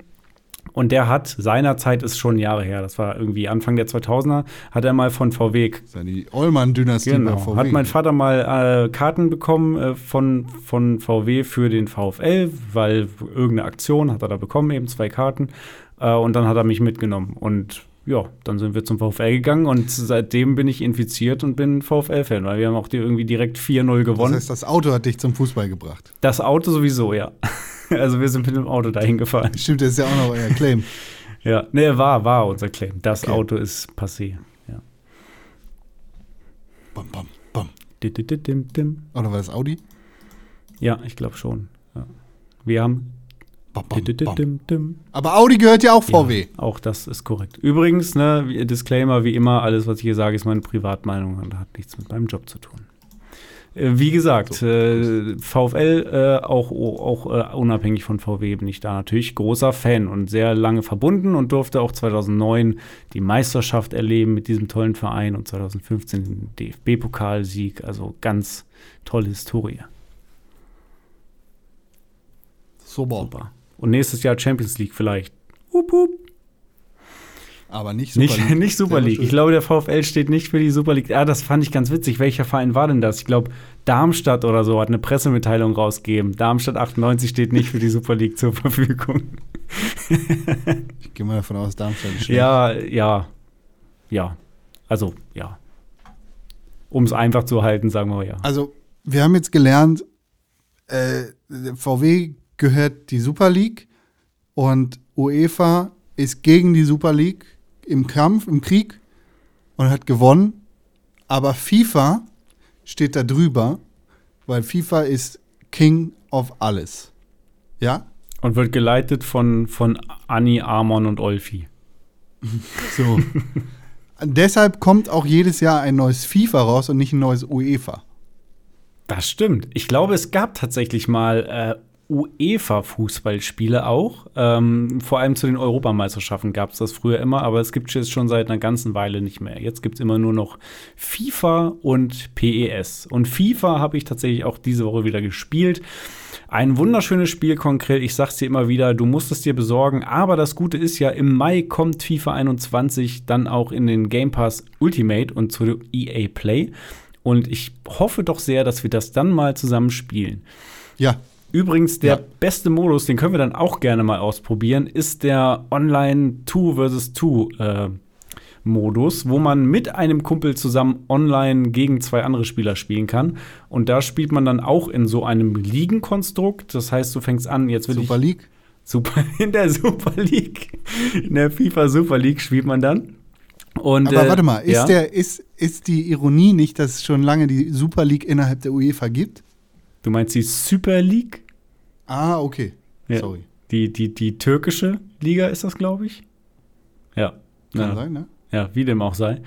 und der hat seinerzeit, ist schon Jahre her, das war irgendwie Anfang der zweitausender, hat er mal von V W, die Ollmann-Dynastie genau, bei V W, hat mein Vater mal äh, Karten bekommen äh, von, von V W für den VfL, weil irgendeine Aktion hat er da bekommen, eben zwei Karten äh, und dann hat er mich mitgenommen und ja, dann sind wir zum VfL gegangen und seitdem bin ich infiziert und bin VfL-Fan, weil wir haben auch die irgendwie direkt vier null gewonnen. Das heißt, das Auto hat dich zum Fußball gebracht? Das Auto sowieso, ja. Also wir sind mit dem Auto dahin gefahren. Stimmt, das ist ja auch noch euer Claim. Ja, ne, war, war unser Claim. Das okay. Auto ist passé, ja. Bam, bam, bam. Oder war das Audi? Ja, ich glaube schon. Ja. Wir haben. Bam, bam, bam. Aber Audi gehört ja auch V W. Ja, auch das ist korrekt. Übrigens, ne, Disclaimer, wie immer, alles, was ich hier sage, ist meine Privatmeinung und hat nichts mit meinem Job zu tun. Wie gesagt, so, äh, VfL, äh, auch, auch äh, unabhängig von V W bin ich da natürlich großer Fan und sehr lange verbunden und durfte auch zweitausendneun die Meisterschaft erleben mit diesem tollen Verein und zweitausendfünfzehn den D F B-Pokalsieg, also ganz tolle Historie. Super. Super. Und nächstes Jahr Champions League vielleicht. Hup, hup. Aber nicht Super League. Nicht, nicht Super League. Ich glaube, der VfL steht nicht für die Super League. Ah, das fand ich ganz witzig. Welcher Verein war denn das? Ich glaube, Darmstadt oder so hat eine Pressemitteilung rausgegeben. Darmstadt achtundneunzig steht nicht für die Super League zur Verfügung. Ich gehe mal davon aus, Darmstadt ist schlecht. Ja, ja. Ja. Also, ja. Um es einfach zu halten, sagen wir ja. Also, wir haben jetzt gelernt, äh, V W gehört die Super League und UEFA ist gegen die Super League im Kampf, im Krieg und hat gewonnen. Aber FIFA steht da drüber, weil FIFA ist King of alles. Ja? Und wird geleitet von, von Anni, Amon und Olfi. So. Deshalb kommt auch jedes Jahr ein neues FIFA raus und nicht ein neues UEFA. Das stimmt. Ich glaube, es gab tatsächlich mal äh, UEFA-Fußballspiele auch. Ähm, vor allem zu den Europameisterschaften gab es das früher immer, aber es gibt es jetzt schon seit einer ganzen Weile nicht mehr. Jetzt gibt es immer nur noch FIFA und P E S. Und FIFA habe ich tatsächlich auch diese Woche wieder gespielt. Ein wunderschönes Spiel, Konkrell. Ich sag's dir immer wieder, du musst es dir besorgen. Aber das Gute ist ja, im Mai kommt FIFA einundzwanzig dann auch in den Game Pass Ultimate und zu E A Play. Und ich hoffe doch sehr, dass wir das dann mal zusammen spielen. Ja. Übrigens, der ja. beste Modus, den können wir dann auch gerne mal ausprobieren, ist der Online zwei gegen zwei Modus, wo man mit einem Kumpel zusammen online gegen zwei andere Spieler spielen kann. Und da spielt man dann auch in so einem Ligenkonstrukt. Das heißt, du fängst an, jetzt will Super ich League? Super, in der Super League, in der FIFA Super League spielt man dann. Und, aber äh, warte mal, ist, ja? der, ist, ist die Ironie nicht, dass es schon lange die Super League innerhalb der UEFA gibt? Du meinst die Super League? Ah, okay. Ja. Sorry. Die, die, die türkische Liga ist das, glaube ich. Ja. Kann ja. sein, ne? Ja, wie dem auch sei.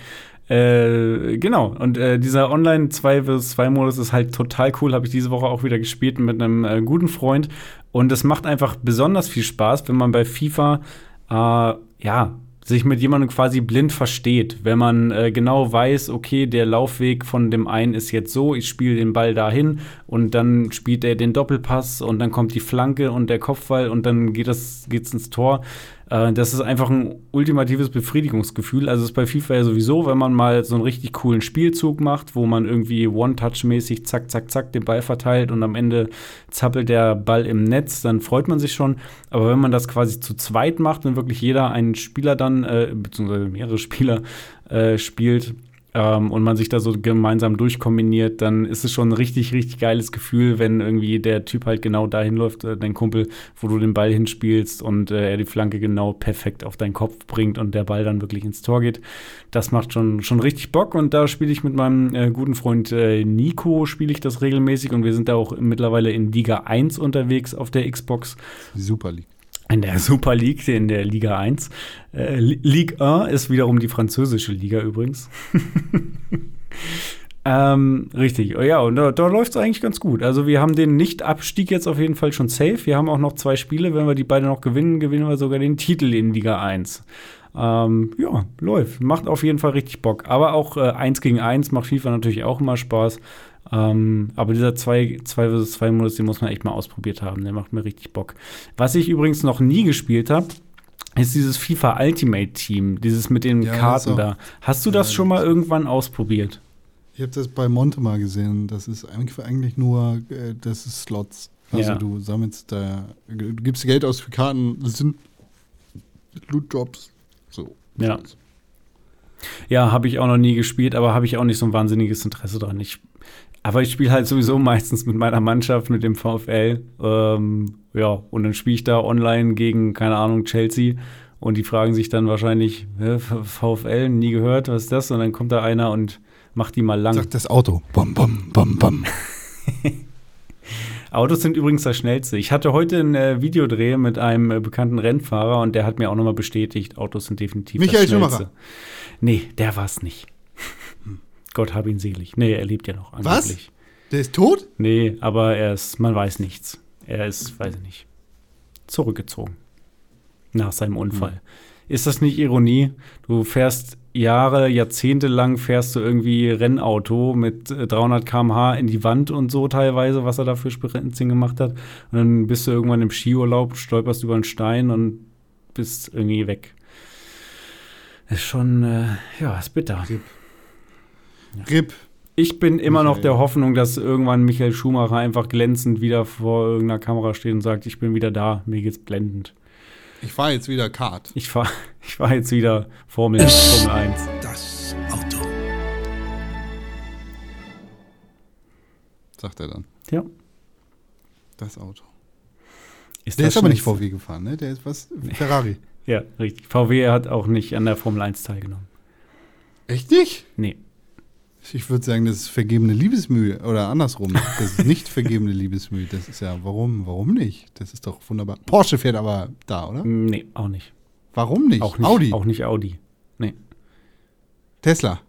Äh, genau. Und äh, dieser Online zwei gegen zwei Modus ist halt total cool. Habe ich diese Woche auch wieder gespielt mit einem äh, guten Freund. Und es macht einfach besonders viel Spaß, wenn man bei FIFA, äh, ja, sich mit jemandem quasi blind versteht, wenn man äh, genau weiß, okay, der Laufweg von dem einen ist jetzt so, ich spiele den Ball dahin und dann spielt er den Doppelpass und dann kommt die Flanke und der Kopfball und dann geht das, geht's ins Tor. Äh, das ist einfach ein ultimatives Befriedigungsgefühl. Also ist bei FIFA ja sowieso, wenn man mal so einen richtig coolen Spielzug macht, wo man irgendwie One-Touch-mäßig zack, zack, zack den Ball verteilt und am Ende zappelt der Ball im Netz, dann freut man sich schon. Aber wenn man das quasi zu zweit macht und wirklich jeder einen Spieler dann Äh, beziehungsweise mehrere Spieler äh, spielt ähm, und man sich da so gemeinsam durchkombiniert, dann ist es schon ein richtig, richtig geiles Gefühl, wenn irgendwie der Typ halt genau dahin läuft, äh, dein Kumpel, wo du den Ball hinspielst und äh, er die Flanke genau perfekt auf deinen Kopf bringt und der Ball dann wirklich ins Tor geht. Das macht schon, schon richtig Bock und da spiele ich mit meinem äh, guten Freund äh, Nico, spiele ich das regelmäßig und wir sind da auch mittlerweile in Liga eins unterwegs auf der Xbox. Super League. In der Super League, in der Liga eins. Äh, Ligue eins ist wiederum die französische Liga übrigens. ähm, richtig. Ja, und da, da läuft es eigentlich ganz gut. Also wir haben den Nicht-Abstieg jetzt auf jeden Fall schon safe. Wir haben auch noch zwei Spiele. Wenn wir die beide noch gewinnen, gewinnen wir sogar den Titel in Liga eins. Ähm, ja, läuft. Macht auf jeden Fall richtig Bock. Aber auch äh, eins gegen eins macht FIFA natürlich auch immer Spaß. Ähm, aber dieser zwei gegen zwei Modus, den muss man echt mal ausprobiert haben. Der macht mir richtig Bock. Was ich übrigens noch nie gespielt habe, ist dieses FIFA Ultimate Team, dieses mit den ja, Karten da. Hast du ja, das schon mal irgendwann ausprobiert? Ich habe das bei Monte mal gesehen. Das ist eigentlich nur, äh, das ist Slots. Also ja. du sammelst da, du gibst Geld aus für Karten. Das sind Loot-Drops. So. Ja. Ja, habe ich auch noch nie gespielt, aber habe ich auch nicht so ein wahnsinniges Interesse dran. Ich Aber ich spiele halt sowieso meistens mit meiner Mannschaft, mit dem VfL. Ähm, ja, und dann spiele ich da online gegen, keine Ahnung, Chelsea. Und die fragen sich dann wahrscheinlich, hä, VfL, nie gehört, was ist das? Und dann kommt da einer und Mach die mal lang. Sagt das Auto. Bom, bom, bom, bom. Autos sind übrigens das Schnellste. Ich hatte heute ein äh, Videodreh mit einem äh, bekannten Rennfahrer und der hat mir auch nochmal bestätigt, Autos sind definitiv Michael das Schnellste. Michael Schumacher. Nee, der war es nicht. Gott hab ihn selig. Nee, er lebt ja noch angeblich. Was? Der ist tot? Nee, aber er ist, man weiß nichts. Er ist, weiß ich nicht, zurückgezogen. Nach seinem Unfall. Hm. Ist das nicht Ironie? Du fährst Jahre, Jahrzehnte lang fährst du irgendwie Rennauto mit dreihundert Kilometer pro Stunde in die Wand und so teilweise, was er da für Sprintzing gemacht hat. Und dann bist du irgendwann im Skiurlaub, stolperst über einen Stein und bist irgendwie weg. Das ist schon, äh, ja, ist bitter. Rip. Ja. Rip. Ich bin immer Michael. noch der Hoffnung, dass irgendwann Michael Schumacher einfach glänzend wieder vor irgendeiner Kamera steht und sagt, ich bin wieder da, mir geht's blendend. Ich fahre jetzt wieder Kart. Ich fahre ich fahr jetzt wieder Formel, Formel eins. Das Auto. Sagt er dann. Ja. Das Auto. Ist der ist aber nicht V W gefahren, ne? Der ist was? Ferrari. Ja, richtig. V W hat auch nicht an der Formel eins teilgenommen. Echt nicht? Nee. Ich würde sagen, das ist vergebene Liebesmühe. Oder andersrum. Das ist nicht vergebene Liebesmühe. Das ist ja, warum? Warum nicht? Das ist doch wunderbar. Porsche fährt aber da, oder? Nee, auch nicht. Warum nicht? Auch nicht Audi. Auch nicht Audi. Nee. Tesla.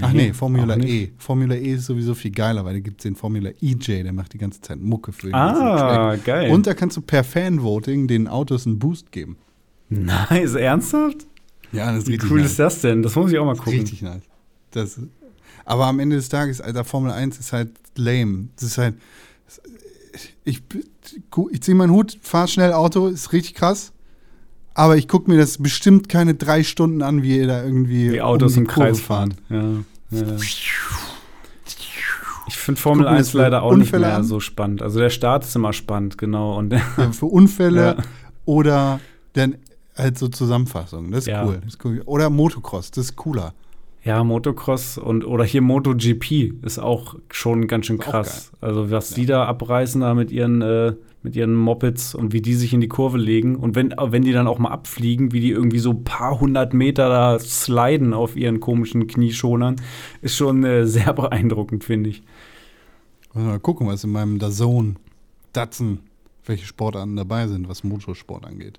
Ach nee, nee Formula E. Formula E ist sowieso viel geiler, weil da gibt es den Formula E J, der macht die ganze Zeit Mucke für den Ah, Track. Geil. Und da kannst du per Fanvoting den Autos einen Boost geben. Nice, ernsthaft? Ja, das ist richtig. Wie cool nice. Ist das denn? Das muss ich auch mal gucken. Richtig nice. Das ist. Aber am Ende des Tages, Alter, Formel eins ist halt lame. Das ist halt, ich, ich ziehe meinen Hut, fahr schnell Auto, ist richtig krass. Aber ich gucke mir das bestimmt keine drei Stunden an, wie ihr da irgendwie die Autos um die im Kurve Kreis fahren. fahren. Ja, ja. Ich finde Formel eins leider auch Unfälle nicht mehr an. so spannend. Also der Start ist immer spannend, genau. Und ja, für Unfälle ja. oder dann halt so Zusammenfassungen. Das ist, ja. cool. das ist cool. Oder Motocross, das ist cooler. Ja, Motocross und oder hier MotoGP ist auch schon ganz schön krass. Also was ja. die da abreißen da mit ihren äh, mit ihren Mopeds und wie die sich in die Kurve legen und wenn wenn die dann auch mal abfliegen, wie die irgendwie so ein paar hundert Meter da sliden auf ihren komischen Knieschonern, ist schon äh, sehr beeindruckend, finde ich. Mal gucken, was in meinem D A Z N, D A Z N, welche Sportarten dabei sind, was Motorsport angeht.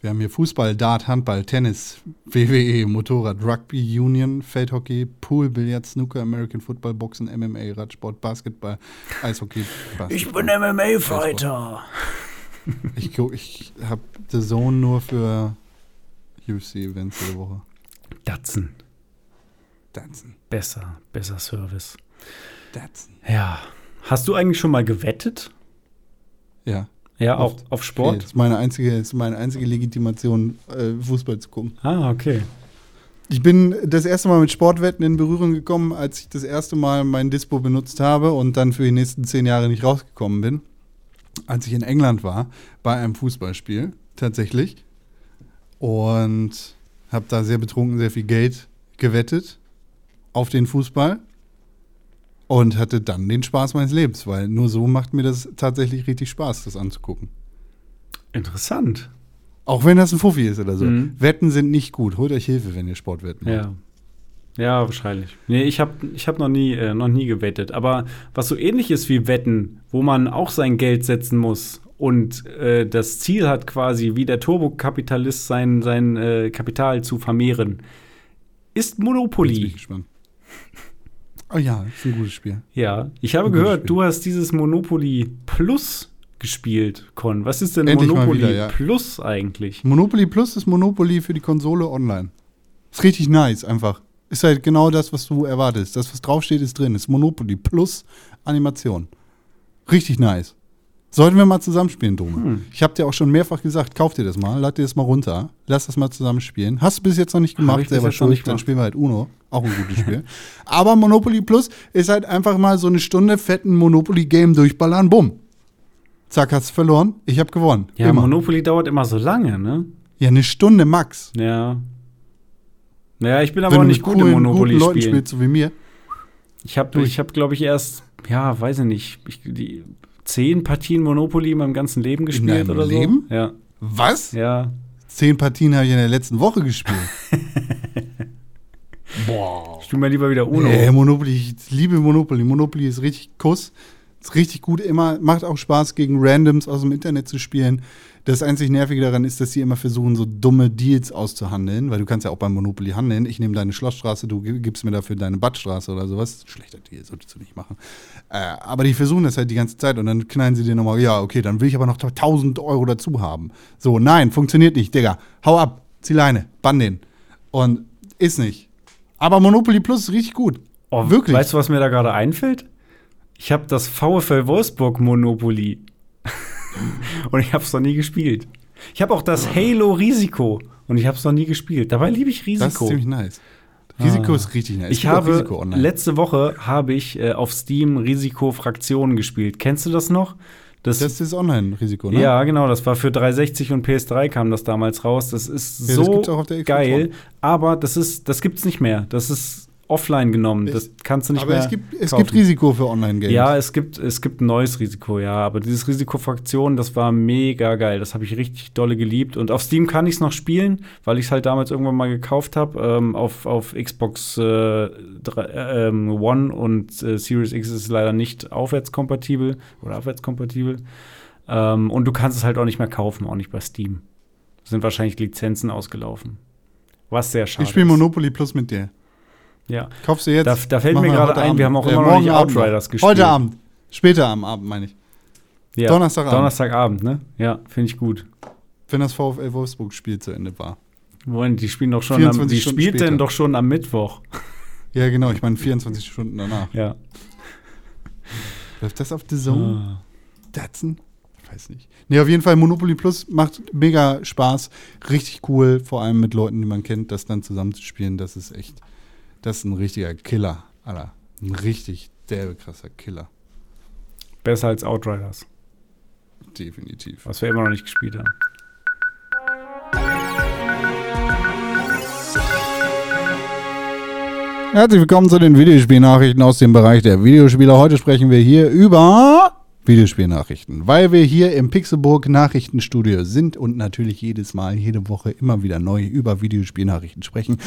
Wir haben hier Fußball, Dart, Handball, Tennis, W W E, Motorrad, Rugby, Union, Feldhockey, Pool, Billard, Snooker, American Football, Boxen, M M A, Radsport, Basketball, Eishockey, Basketball. Ich bin M M A-Fighter. Ich, ich habe D A Z N nur für U F C-Events jede Woche. D A Z N. D A Z N. Besser, besser Service. D A Z N. Ja. Hast du eigentlich schon mal gewettet? Ja. Ja, auf, auf Sport? Das ist meine einzige, ist meine einzige Legitimation, äh, Fußball zu gucken. Ah, okay. Ich bin das erste Mal mit Sportwetten in Berührung gekommen, als ich das erste Mal mein Dispo benutzt habe und dann für die nächsten zehn Jahre nicht rausgekommen bin. Als ich in England war, bei einem Fußballspiel, tatsächlich. Und habe da sehr betrunken, sehr viel Geld gewettet auf den Fußball. Und hatte dann den Spaß meines Lebens, weil nur so macht mir das tatsächlich richtig Spaß, das anzugucken. Interessant. Auch wenn das ein Fuffi ist oder so. Mhm. Wetten sind nicht gut. Holt euch Hilfe, wenn ihr Sportwetten macht. Ja, ja wahrscheinlich. Nee, ich habe ich hab noch nie, äh, noch nie gewettet. Aber was so ähnlich ist wie Wetten, wo man auch sein Geld setzen muss und äh, das Ziel hat quasi, wie der Turbokapitalist sein, sein äh, Kapital zu vermehren, ist Monopoly. Jetzt bin ich gespannt. Oh ja, ist ein gutes Spiel. Ja, ich habe gehört, Spiel. du hast dieses Monopoly Plus gespielt, Con. Was ist denn Endlich Monopoly wieder, ja. Plus eigentlich? Monopoly Plus ist Monopoly für die Konsole online. Ist richtig nice einfach. Ist halt genau das, was du erwartest. Das, was draufsteht, ist drin. Ist Monopoly Plus Animation. Richtig nice. Sollten wir mal zusammenspielen, Dome. Hm. Ich habe dir auch schon mehrfach gesagt, kauf dir das mal, lad dir das mal runter, lass das mal zusammenspielen. Hast du bis jetzt noch nicht gemacht, selber schon nicht. Dann spielen wir halt UNO, auch ein gutes Spiel. Aber Monopoly Plus ist halt einfach mal so eine Stunde fetten Monopoly-Game durchballern, bumm. Zack, hast du verloren, ich habe gewonnen. Ja, immer. Monopoly dauert immer so lange, ne? Ja, eine Stunde max. Ja. Naja, ich bin aber auch nicht gut im Monopoly-Spielen. Wenn du mit Leuten spielst, so wie mir. Ich habe, ich hab, glaube ich, erst, ja, weiß ich nicht, ich, die Zehn Partien Monopoly in meinem ganzen Leben gespielt in deinem oder so? Leben? Ja. Was? Ja. Zehn Partien habe ich in der letzten Woche gespielt. Boah. Ich tue mir lieber wieder Uno. Nee, Monopoly, ich liebe Monopoly. Monopoly ist richtig Kuss. Ist richtig gut immer. Macht auch Spaß, gegen Randoms aus dem Internet zu spielen. Das einzig Nervige daran ist, dass sie immer versuchen, so dumme Deals auszuhandeln, weil du kannst ja auch beim Monopoly handeln. Ich nehme deine Schlossstraße, du gibst mir dafür deine Badstraße oder sowas. Schlechter Deal, solltest du nicht machen. Äh, aber die versuchen das halt die ganze Zeit und dann knallen sie dir nochmal, ja, okay, dann will ich aber noch tausend Euro dazu haben. So, nein, funktioniert nicht, Digga. Hau ab, zieh Leine, bann den. Und ist nicht. Aber Monopoly Plus ist richtig gut. Oh, wirklich. Weißt du, was mir da gerade einfällt? Ich habe das VfL Wolfsburg Monopoly. Und ich habe es noch nie gespielt. Ich habe auch das Halo Risiko und ich habe es noch nie gespielt. Dabei liebe ich Risiko. Das ist ziemlich nice. Risiko ah. ist richtig nice. Ich, ich habe letzte Woche habe ich äh, auf Steam Risiko Fraktionen gespielt. Kennst du das noch? Das, das ist Online-Risiko, ne? Ja, genau. Das war für dreihundertsechzig und P S drei kam das damals raus. Das ist ja, so das geil. Aber das ist, das gibt's nicht mehr. Das ist offline genommen. Das kannst du nicht aber mehr. Aber es gibt, es gibt Risiko für Online-Games. Ja, es gibt, es gibt ein neues Risiko, ja. Aber dieses Risikofraktion, das war mega geil. Das habe ich richtig dolle geliebt. Und auf Steam kann ich es noch spielen, weil ich es halt damals irgendwann mal gekauft habe. Ähm, auf, auf Xbox äh, drei, äh, One und äh, Series X ist es leider nicht aufwärtskompatibel oder abwärtskompatibel. Ähm, und du kannst es halt auch nicht mehr kaufen, auch nicht bei Steam. Da sind wahrscheinlich Lizenzen ausgelaufen. Was sehr schade ist. Ich spiele Monopoly Plus mit dir. Ja. Kaufst du jetzt? Da, da fällt mir gerade ein, Abend. Wir haben auch äh, immer noch nicht Outriders Abend. gespielt. Heute Abend. Später am Abend, meine ich. Ja. Donnerstagabend. Donnerstagabend, ne? Ja, finde ich gut. Wenn das VfL Wolfsburg-Spiel zu Ende war. Moment, die spielen doch schon am, die spielt denn doch schon am Mittwoch. Ja, genau, ich meine vierundzwanzig Stunden danach. Ja. Läuft das auf D A Z N? Ah. D A Z N? Ich weiß nicht. Nee, auf jeden Fall, Monopoly Plus macht mega Spaß. Richtig cool, vor allem mit Leuten, die man kennt, das dann zusammenzuspielen, das ist echt. Das ist ein richtiger Killer, Alter. Ein richtig derbe krasser Killer. Besser als Outriders. Definitiv. Was wir immer noch nicht gespielt haben. Herzlich willkommen zu den Videospielnachrichten aus dem Bereich der Videospiele. Heute sprechen wir hier über Videospielnachrichten, weil wir hier im Pixelburg Nachrichtenstudio sind und natürlich jedes Mal, jede Woche immer wieder neu über Videospielnachrichten sprechen.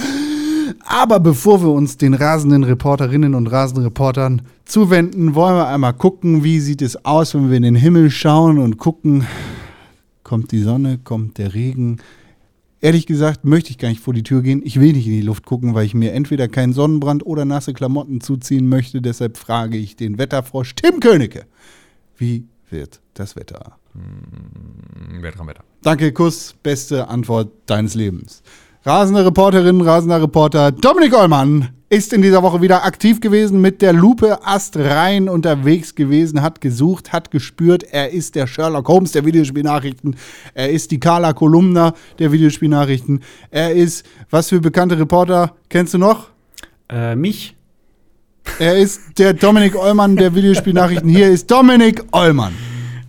Aber bevor wir uns den rasenden Reporterinnen und rasenden Reportern zuwenden, wollen wir einmal gucken, wie sieht es aus, wenn wir in den Himmel schauen und gucken, kommt die Sonne, kommt der Regen. Ehrlich gesagt möchte ich gar nicht vor die Tür gehen. Ich will nicht in die Luft gucken, weil ich mir entweder keinen Sonnenbrand oder nasse Klamotten zuziehen möchte. Deshalb frage ich den Wetterfrosch Tim Königke. Wie wird das Wetter? Wetter, Wetter. Danke, Kuss. Beste Antwort deines Lebens. Rasende Reporterin, rasender Reporter Dominik Ollmann ist in dieser Woche wieder aktiv gewesen, mit der Lupe astrein unterwegs gewesen, hat gesucht, hat gespürt, er ist der Sherlock Holmes der Videospielnachrichten, er ist die Carla Kolumna der Videospielnachrichten, er ist, was für bekannte Reporter kennst du noch? Äh, mich. Er ist der Dominik Ollmann der Videospielnachrichten, hier ist Dominik Ollmann.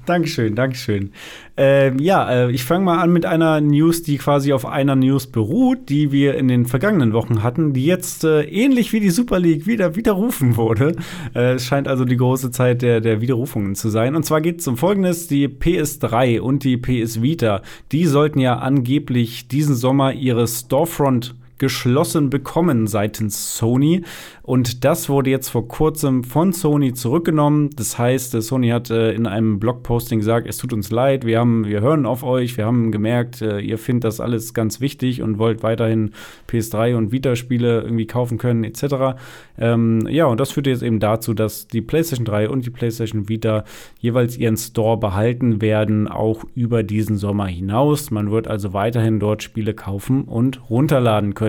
Dankeschön, Dankeschön. Ähm, ja, ich fange mal an mit einer News, die quasi auf einer News beruht, die wir in den vergangenen Wochen hatten, die jetzt äh, ähnlich wie die Super League wieder widerrufen wurde. Äh, es scheint also die große Zeit der, der Widerrufungen zu sein. Und zwar geht es um Folgendes, die P S drei und die P S Vita, die sollten ja angeblich diesen Sommer ihre Storefront geschlossen bekommen seitens Sony. Und das wurde jetzt vor kurzem von Sony zurückgenommen. Das heißt, Sony hat äh, in einem Blogposting gesagt, es tut uns leid, wir haben, wir hören auf euch, wir haben gemerkt, äh, ihr findet das alles ganz wichtig und wollt weiterhin P S drei und Vita-Spiele irgendwie kaufen können, et cetera. Ähm, ja, und das führte jetzt eben dazu, dass die PlayStation drei und die PlayStation Vita jeweils ihren Store behalten werden, auch über diesen Sommer hinaus. Man wird also weiterhin dort Spiele kaufen und runterladen können.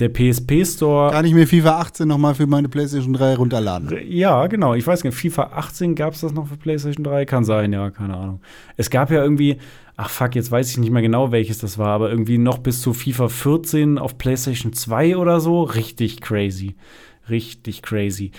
Der P S P-Store. Kann ich mir FIFA achtzehn nochmal für meine PlayStation drei runterladen? Ja, genau. Ich weiß nicht, FIFA achtzehn gab es das noch für PlayStation drei? Kann sein, ja, keine Ahnung. Es gab ja irgendwie, ach fuck, jetzt weiß ich nicht mehr genau, welches das war, aber irgendwie noch bis zu FIFA vierzehn auf PlayStation zwei oder so. Richtig crazy. Richtig crazy.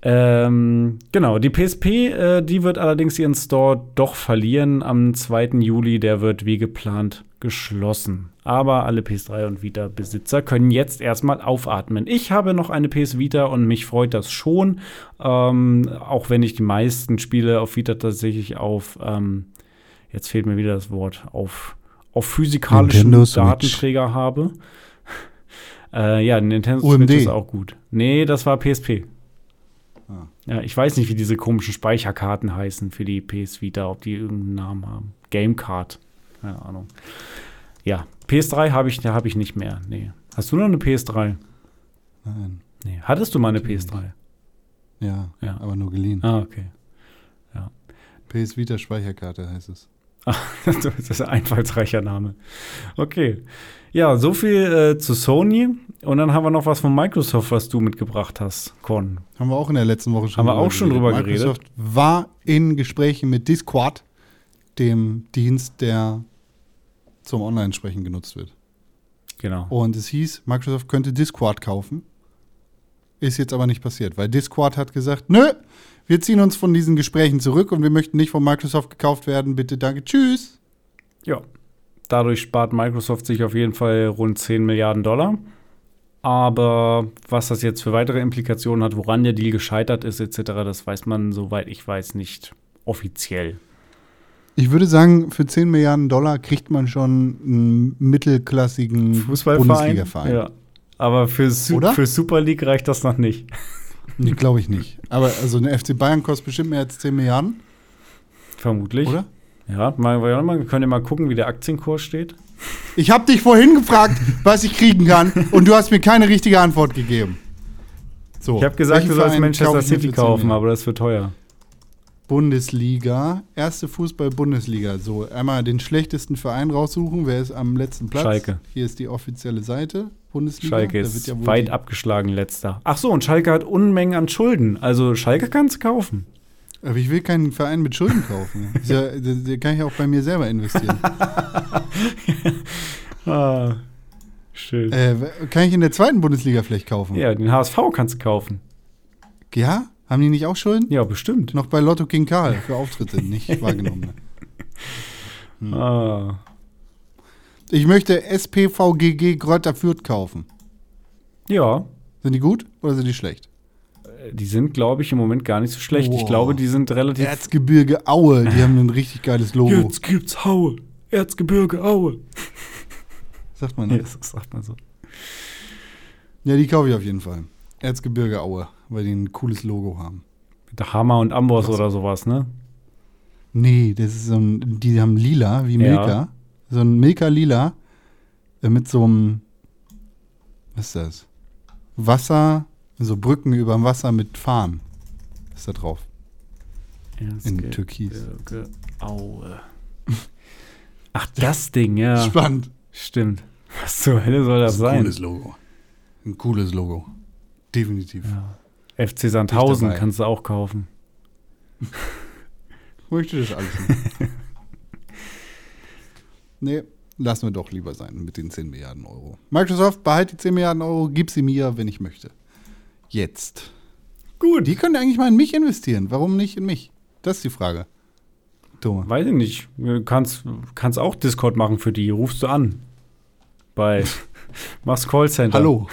Ähm, genau, die P S P, äh, die wird allerdings ihren Store doch verlieren am zweiten Juli. Der wird wie geplant geschlossen. Aber alle P S drei und Vita-Besitzer können jetzt erstmal aufatmen. Ich habe noch eine P S Vita und mich freut das schon, ähm, auch wenn ich die meisten Spiele auf Vita tatsächlich auf, ähm, jetzt fehlt mir wieder das Wort, auf, auf physikalischen Datenträger habe. Äh, ja, Nintendo U M D. Switch ist auch gut. Nee, das war P S P. Ah. Ja, ich weiß nicht, wie diese komischen Speicherkarten heißen für die P S Vita, ob die irgendeinen Namen haben. Gamecard. Keine Ahnung. Ja, P S drei habe ich, hab ich nicht mehr. Nee. Hast du noch eine P S drei? Nein. Nee. Hattest du mal eine P S drei? Ja, ja, aber nur geliehen. Ah, okay. Ja. P S Vita Speicherkarte heißt es. Das ist ein einfallsreicher Name. Okay. Ja, so viel äh, zu Sony. Und dann haben wir noch was von Microsoft, was du mitgebracht hast, Korn. Haben wir auch in der letzten Woche schon haben drüber Haben wir auch schon drüber geredet. Microsoft war in Gesprächen mit Discord, dem Dienst, der zum Online-Sprechen genutzt wird. Genau. Und es hieß, Microsoft könnte Discord kaufen. Ist jetzt aber nicht passiert, weil Discord hat gesagt, nö, wir ziehen uns von diesen Gesprächen zurück und wir möchten nicht von Microsoft gekauft werden. Bitte, danke, tschüss. Ja, dadurch spart Microsoft sich auf jeden Fall rund zehn Milliarden Dollar. Aber was das jetzt für weitere Implikationen hat, woran der Deal gescheitert ist et cetera, das weiß man, soweit ich weiß, nicht offiziell. Ich würde sagen, für zehn Milliarden Dollar kriegt man schon einen mittelklassigen Fußballverein. Ja. Aber für, Su- für Super League reicht das noch nicht. Nee, glaube ich nicht. Aber also eine F C Bayern kostet bestimmt mehr als zehn Milliarden. Vermutlich. Oder? Ja, wir können ja mal gucken, wie der Aktienkurs steht. Ich habe dich vorhin gefragt, was ich kriegen kann, und du hast mir keine richtige Antwort gegeben. So, ich habe gesagt, du sollst Manchester City kaufen, aber das wird teuer. Bundesliga, erste Fußball-Bundesliga. So, einmal den schlechtesten Verein raussuchen. Wer ist am letzten Platz? Schalke. Hier ist die offizielle Seite. Bundesliga. Schalke ist ja weit abgeschlagen letzter. Ach so, und Schalke hat Unmengen an Schulden. Also Schalke kann es kaufen. Aber ich will keinen Verein mit Schulden kaufen. Ja, da kann ich auch bei mir selber investieren. Ah, schön. Äh, kann ich in der zweiten Bundesliga vielleicht kaufen? Ja, den H S V kannst du kaufen. Ja? Haben die nicht auch Schulden? Ja, bestimmt. Noch bei Lotto King Karl für Auftritte nicht wahrgenommen. Hm. Ah. Ich möchte S P V G G Greuther Fürth kaufen. Ja. Sind die gut oder sind die schlecht? Die sind, glaube ich, im Moment gar nicht so schlecht. Wow. Ich glaube, die sind relativ. Erzgebirge Aue, die haben ein richtig geiles Logo. Jetzt gibt's Haue. Erzgebirge Aue. Sagt man das? Ja, das sagt man so. Ja, die kaufe ich auf jeden Fall. Erzgebirge Aue, weil die ein cooles Logo haben. Mit Hammer und Amboss oder sowas, ne? Nee, das ist so ein, die haben lila, wie Milka. Ja. So ein Milka-Lila mit so einem, was ist das? Wasser, so Brücken über dem Wasser mit Fahnen. Ist da drauf. Erzgebirge, in Türkis. Aue. Ach, das Ding, ja. Spannend. Stimmt. Was zur Hölle soll das, das ist ein sein? Ein cooles Logo. Ein cooles Logo. Definitiv. Ja. F C Sandhausen kannst du auch kaufen. Möchte das alles nicht. Nee, lassen wir doch lieber sein mit den zehn Milliarden Euro. Microsoft, behalt die zehn Milliarden Euro, gib sie mir, wenn ich möchte. Jetzt. Gut. Die können eigentlich mal in mich investieren. Warum nicht in mich? Das ist die Frage. Thomas. Weiß ich nicht. Du kannst, kannst auch Discord machen für die. Rufst du an. Bei machst Callcenter. Hallo.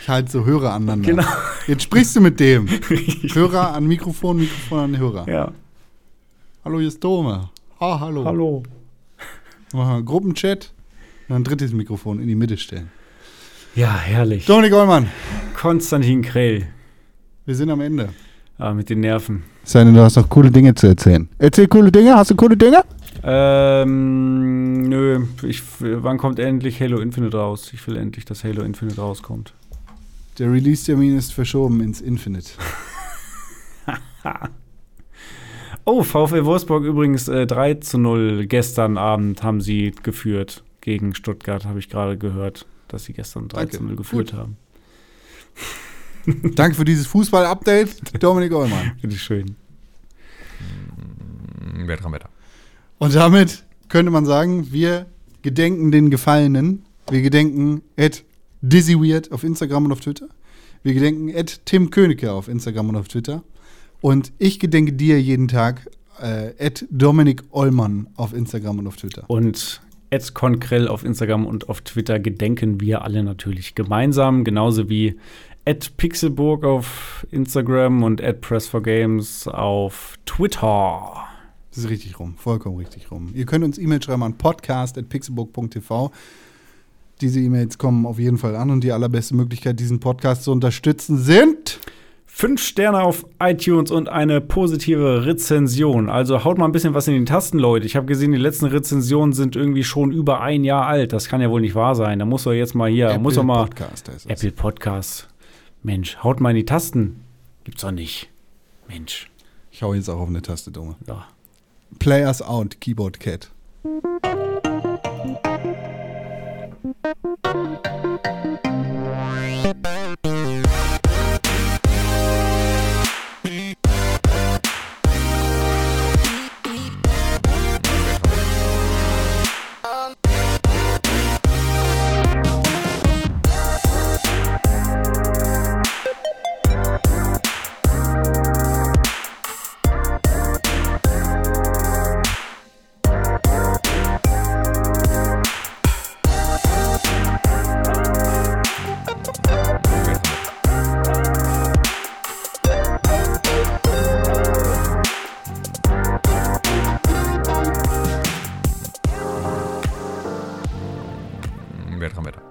Ich halte so Hörer aneinander. Genau. Jetzt sprichst du mit dem. Hörer an Mikrofon, Mikrofon an Hörer. Ja. Hallo, hier ist Thomas. Ah, hallo. Hallo. Machen wir Gruppenchat und ein drittes Mikrofon in die Mitte stellen. Ja, herrlich. Dominik Ollmann. Konstantin Krell. Wir sind am Ende. Ah, mit den Nerven. Seine, du hast noch coole Dinge zu erzählen. Erzähl coole Dinge. Hast du coole Dinge? Ähm, nö. Ich, wann kommt endlich Halo Infinite raus? Ich will endlich, dass Halo Infinite rauskommt. Der Release-Termin ist verschoben ins Infinite. Oh, VfL Wolfsburg übrigens äh, drei zu null. Gestern Abend haben sie geführt gegen Stuttgart, habe ich gerade gehört, dass sie gestern drei zu null geführt haben. Danke für dieses Fußball-Update, Dominik Ollmann. Bitteschön. Wetter, Wetter. Und damit könnte man sagen, wir gedenken den Gefallenen. Wir gedenken at DizzyWeird auf Instagram und auf Twitter. Wir gedenken at Tim Königke auf Instagram und auf Twitter. Und ich gedenke dir jeden Tag, äh, at Dominik Ollmann auf Instagram und auf Twitter. Und at Konkrell auf Instagram und auf Twitter gedenken wir alle natürlich gemeinsam. Genauso wie at Pixelburg auf Instagram und at Press four Games auf Twitter. Das ist richtig rum, vollkommen richtig rum. Ihr könnt uns E-Mail schreiben an podcast at pixelburg punkt t v. Diese E-Mails kommen auf jeden Fall an und die allerbeste Möglichkeit, diesen Podcast zu unterstützen, sind fünf Sterne auf iTunes und eine positive Rezension. Also haut mal ein bisschen was in den Tasten, Leute. Ich habe gesehen, die letzten Rezensionen sind irgendwie schon über ein Jahr alt. Das kann ja wohl nicht wahr sein. Da muss doch jetzt mal hier, Apple muss doch mal Podcast heißt das. Apple Podcast. Mensch, haut mal in die Tasten. Gibt's doch nicht. Mensch. Ich hau jetzt auch auf eine Taste, Dumme. Ja. Players out, Keyboard Cat. Wetter, Wetter.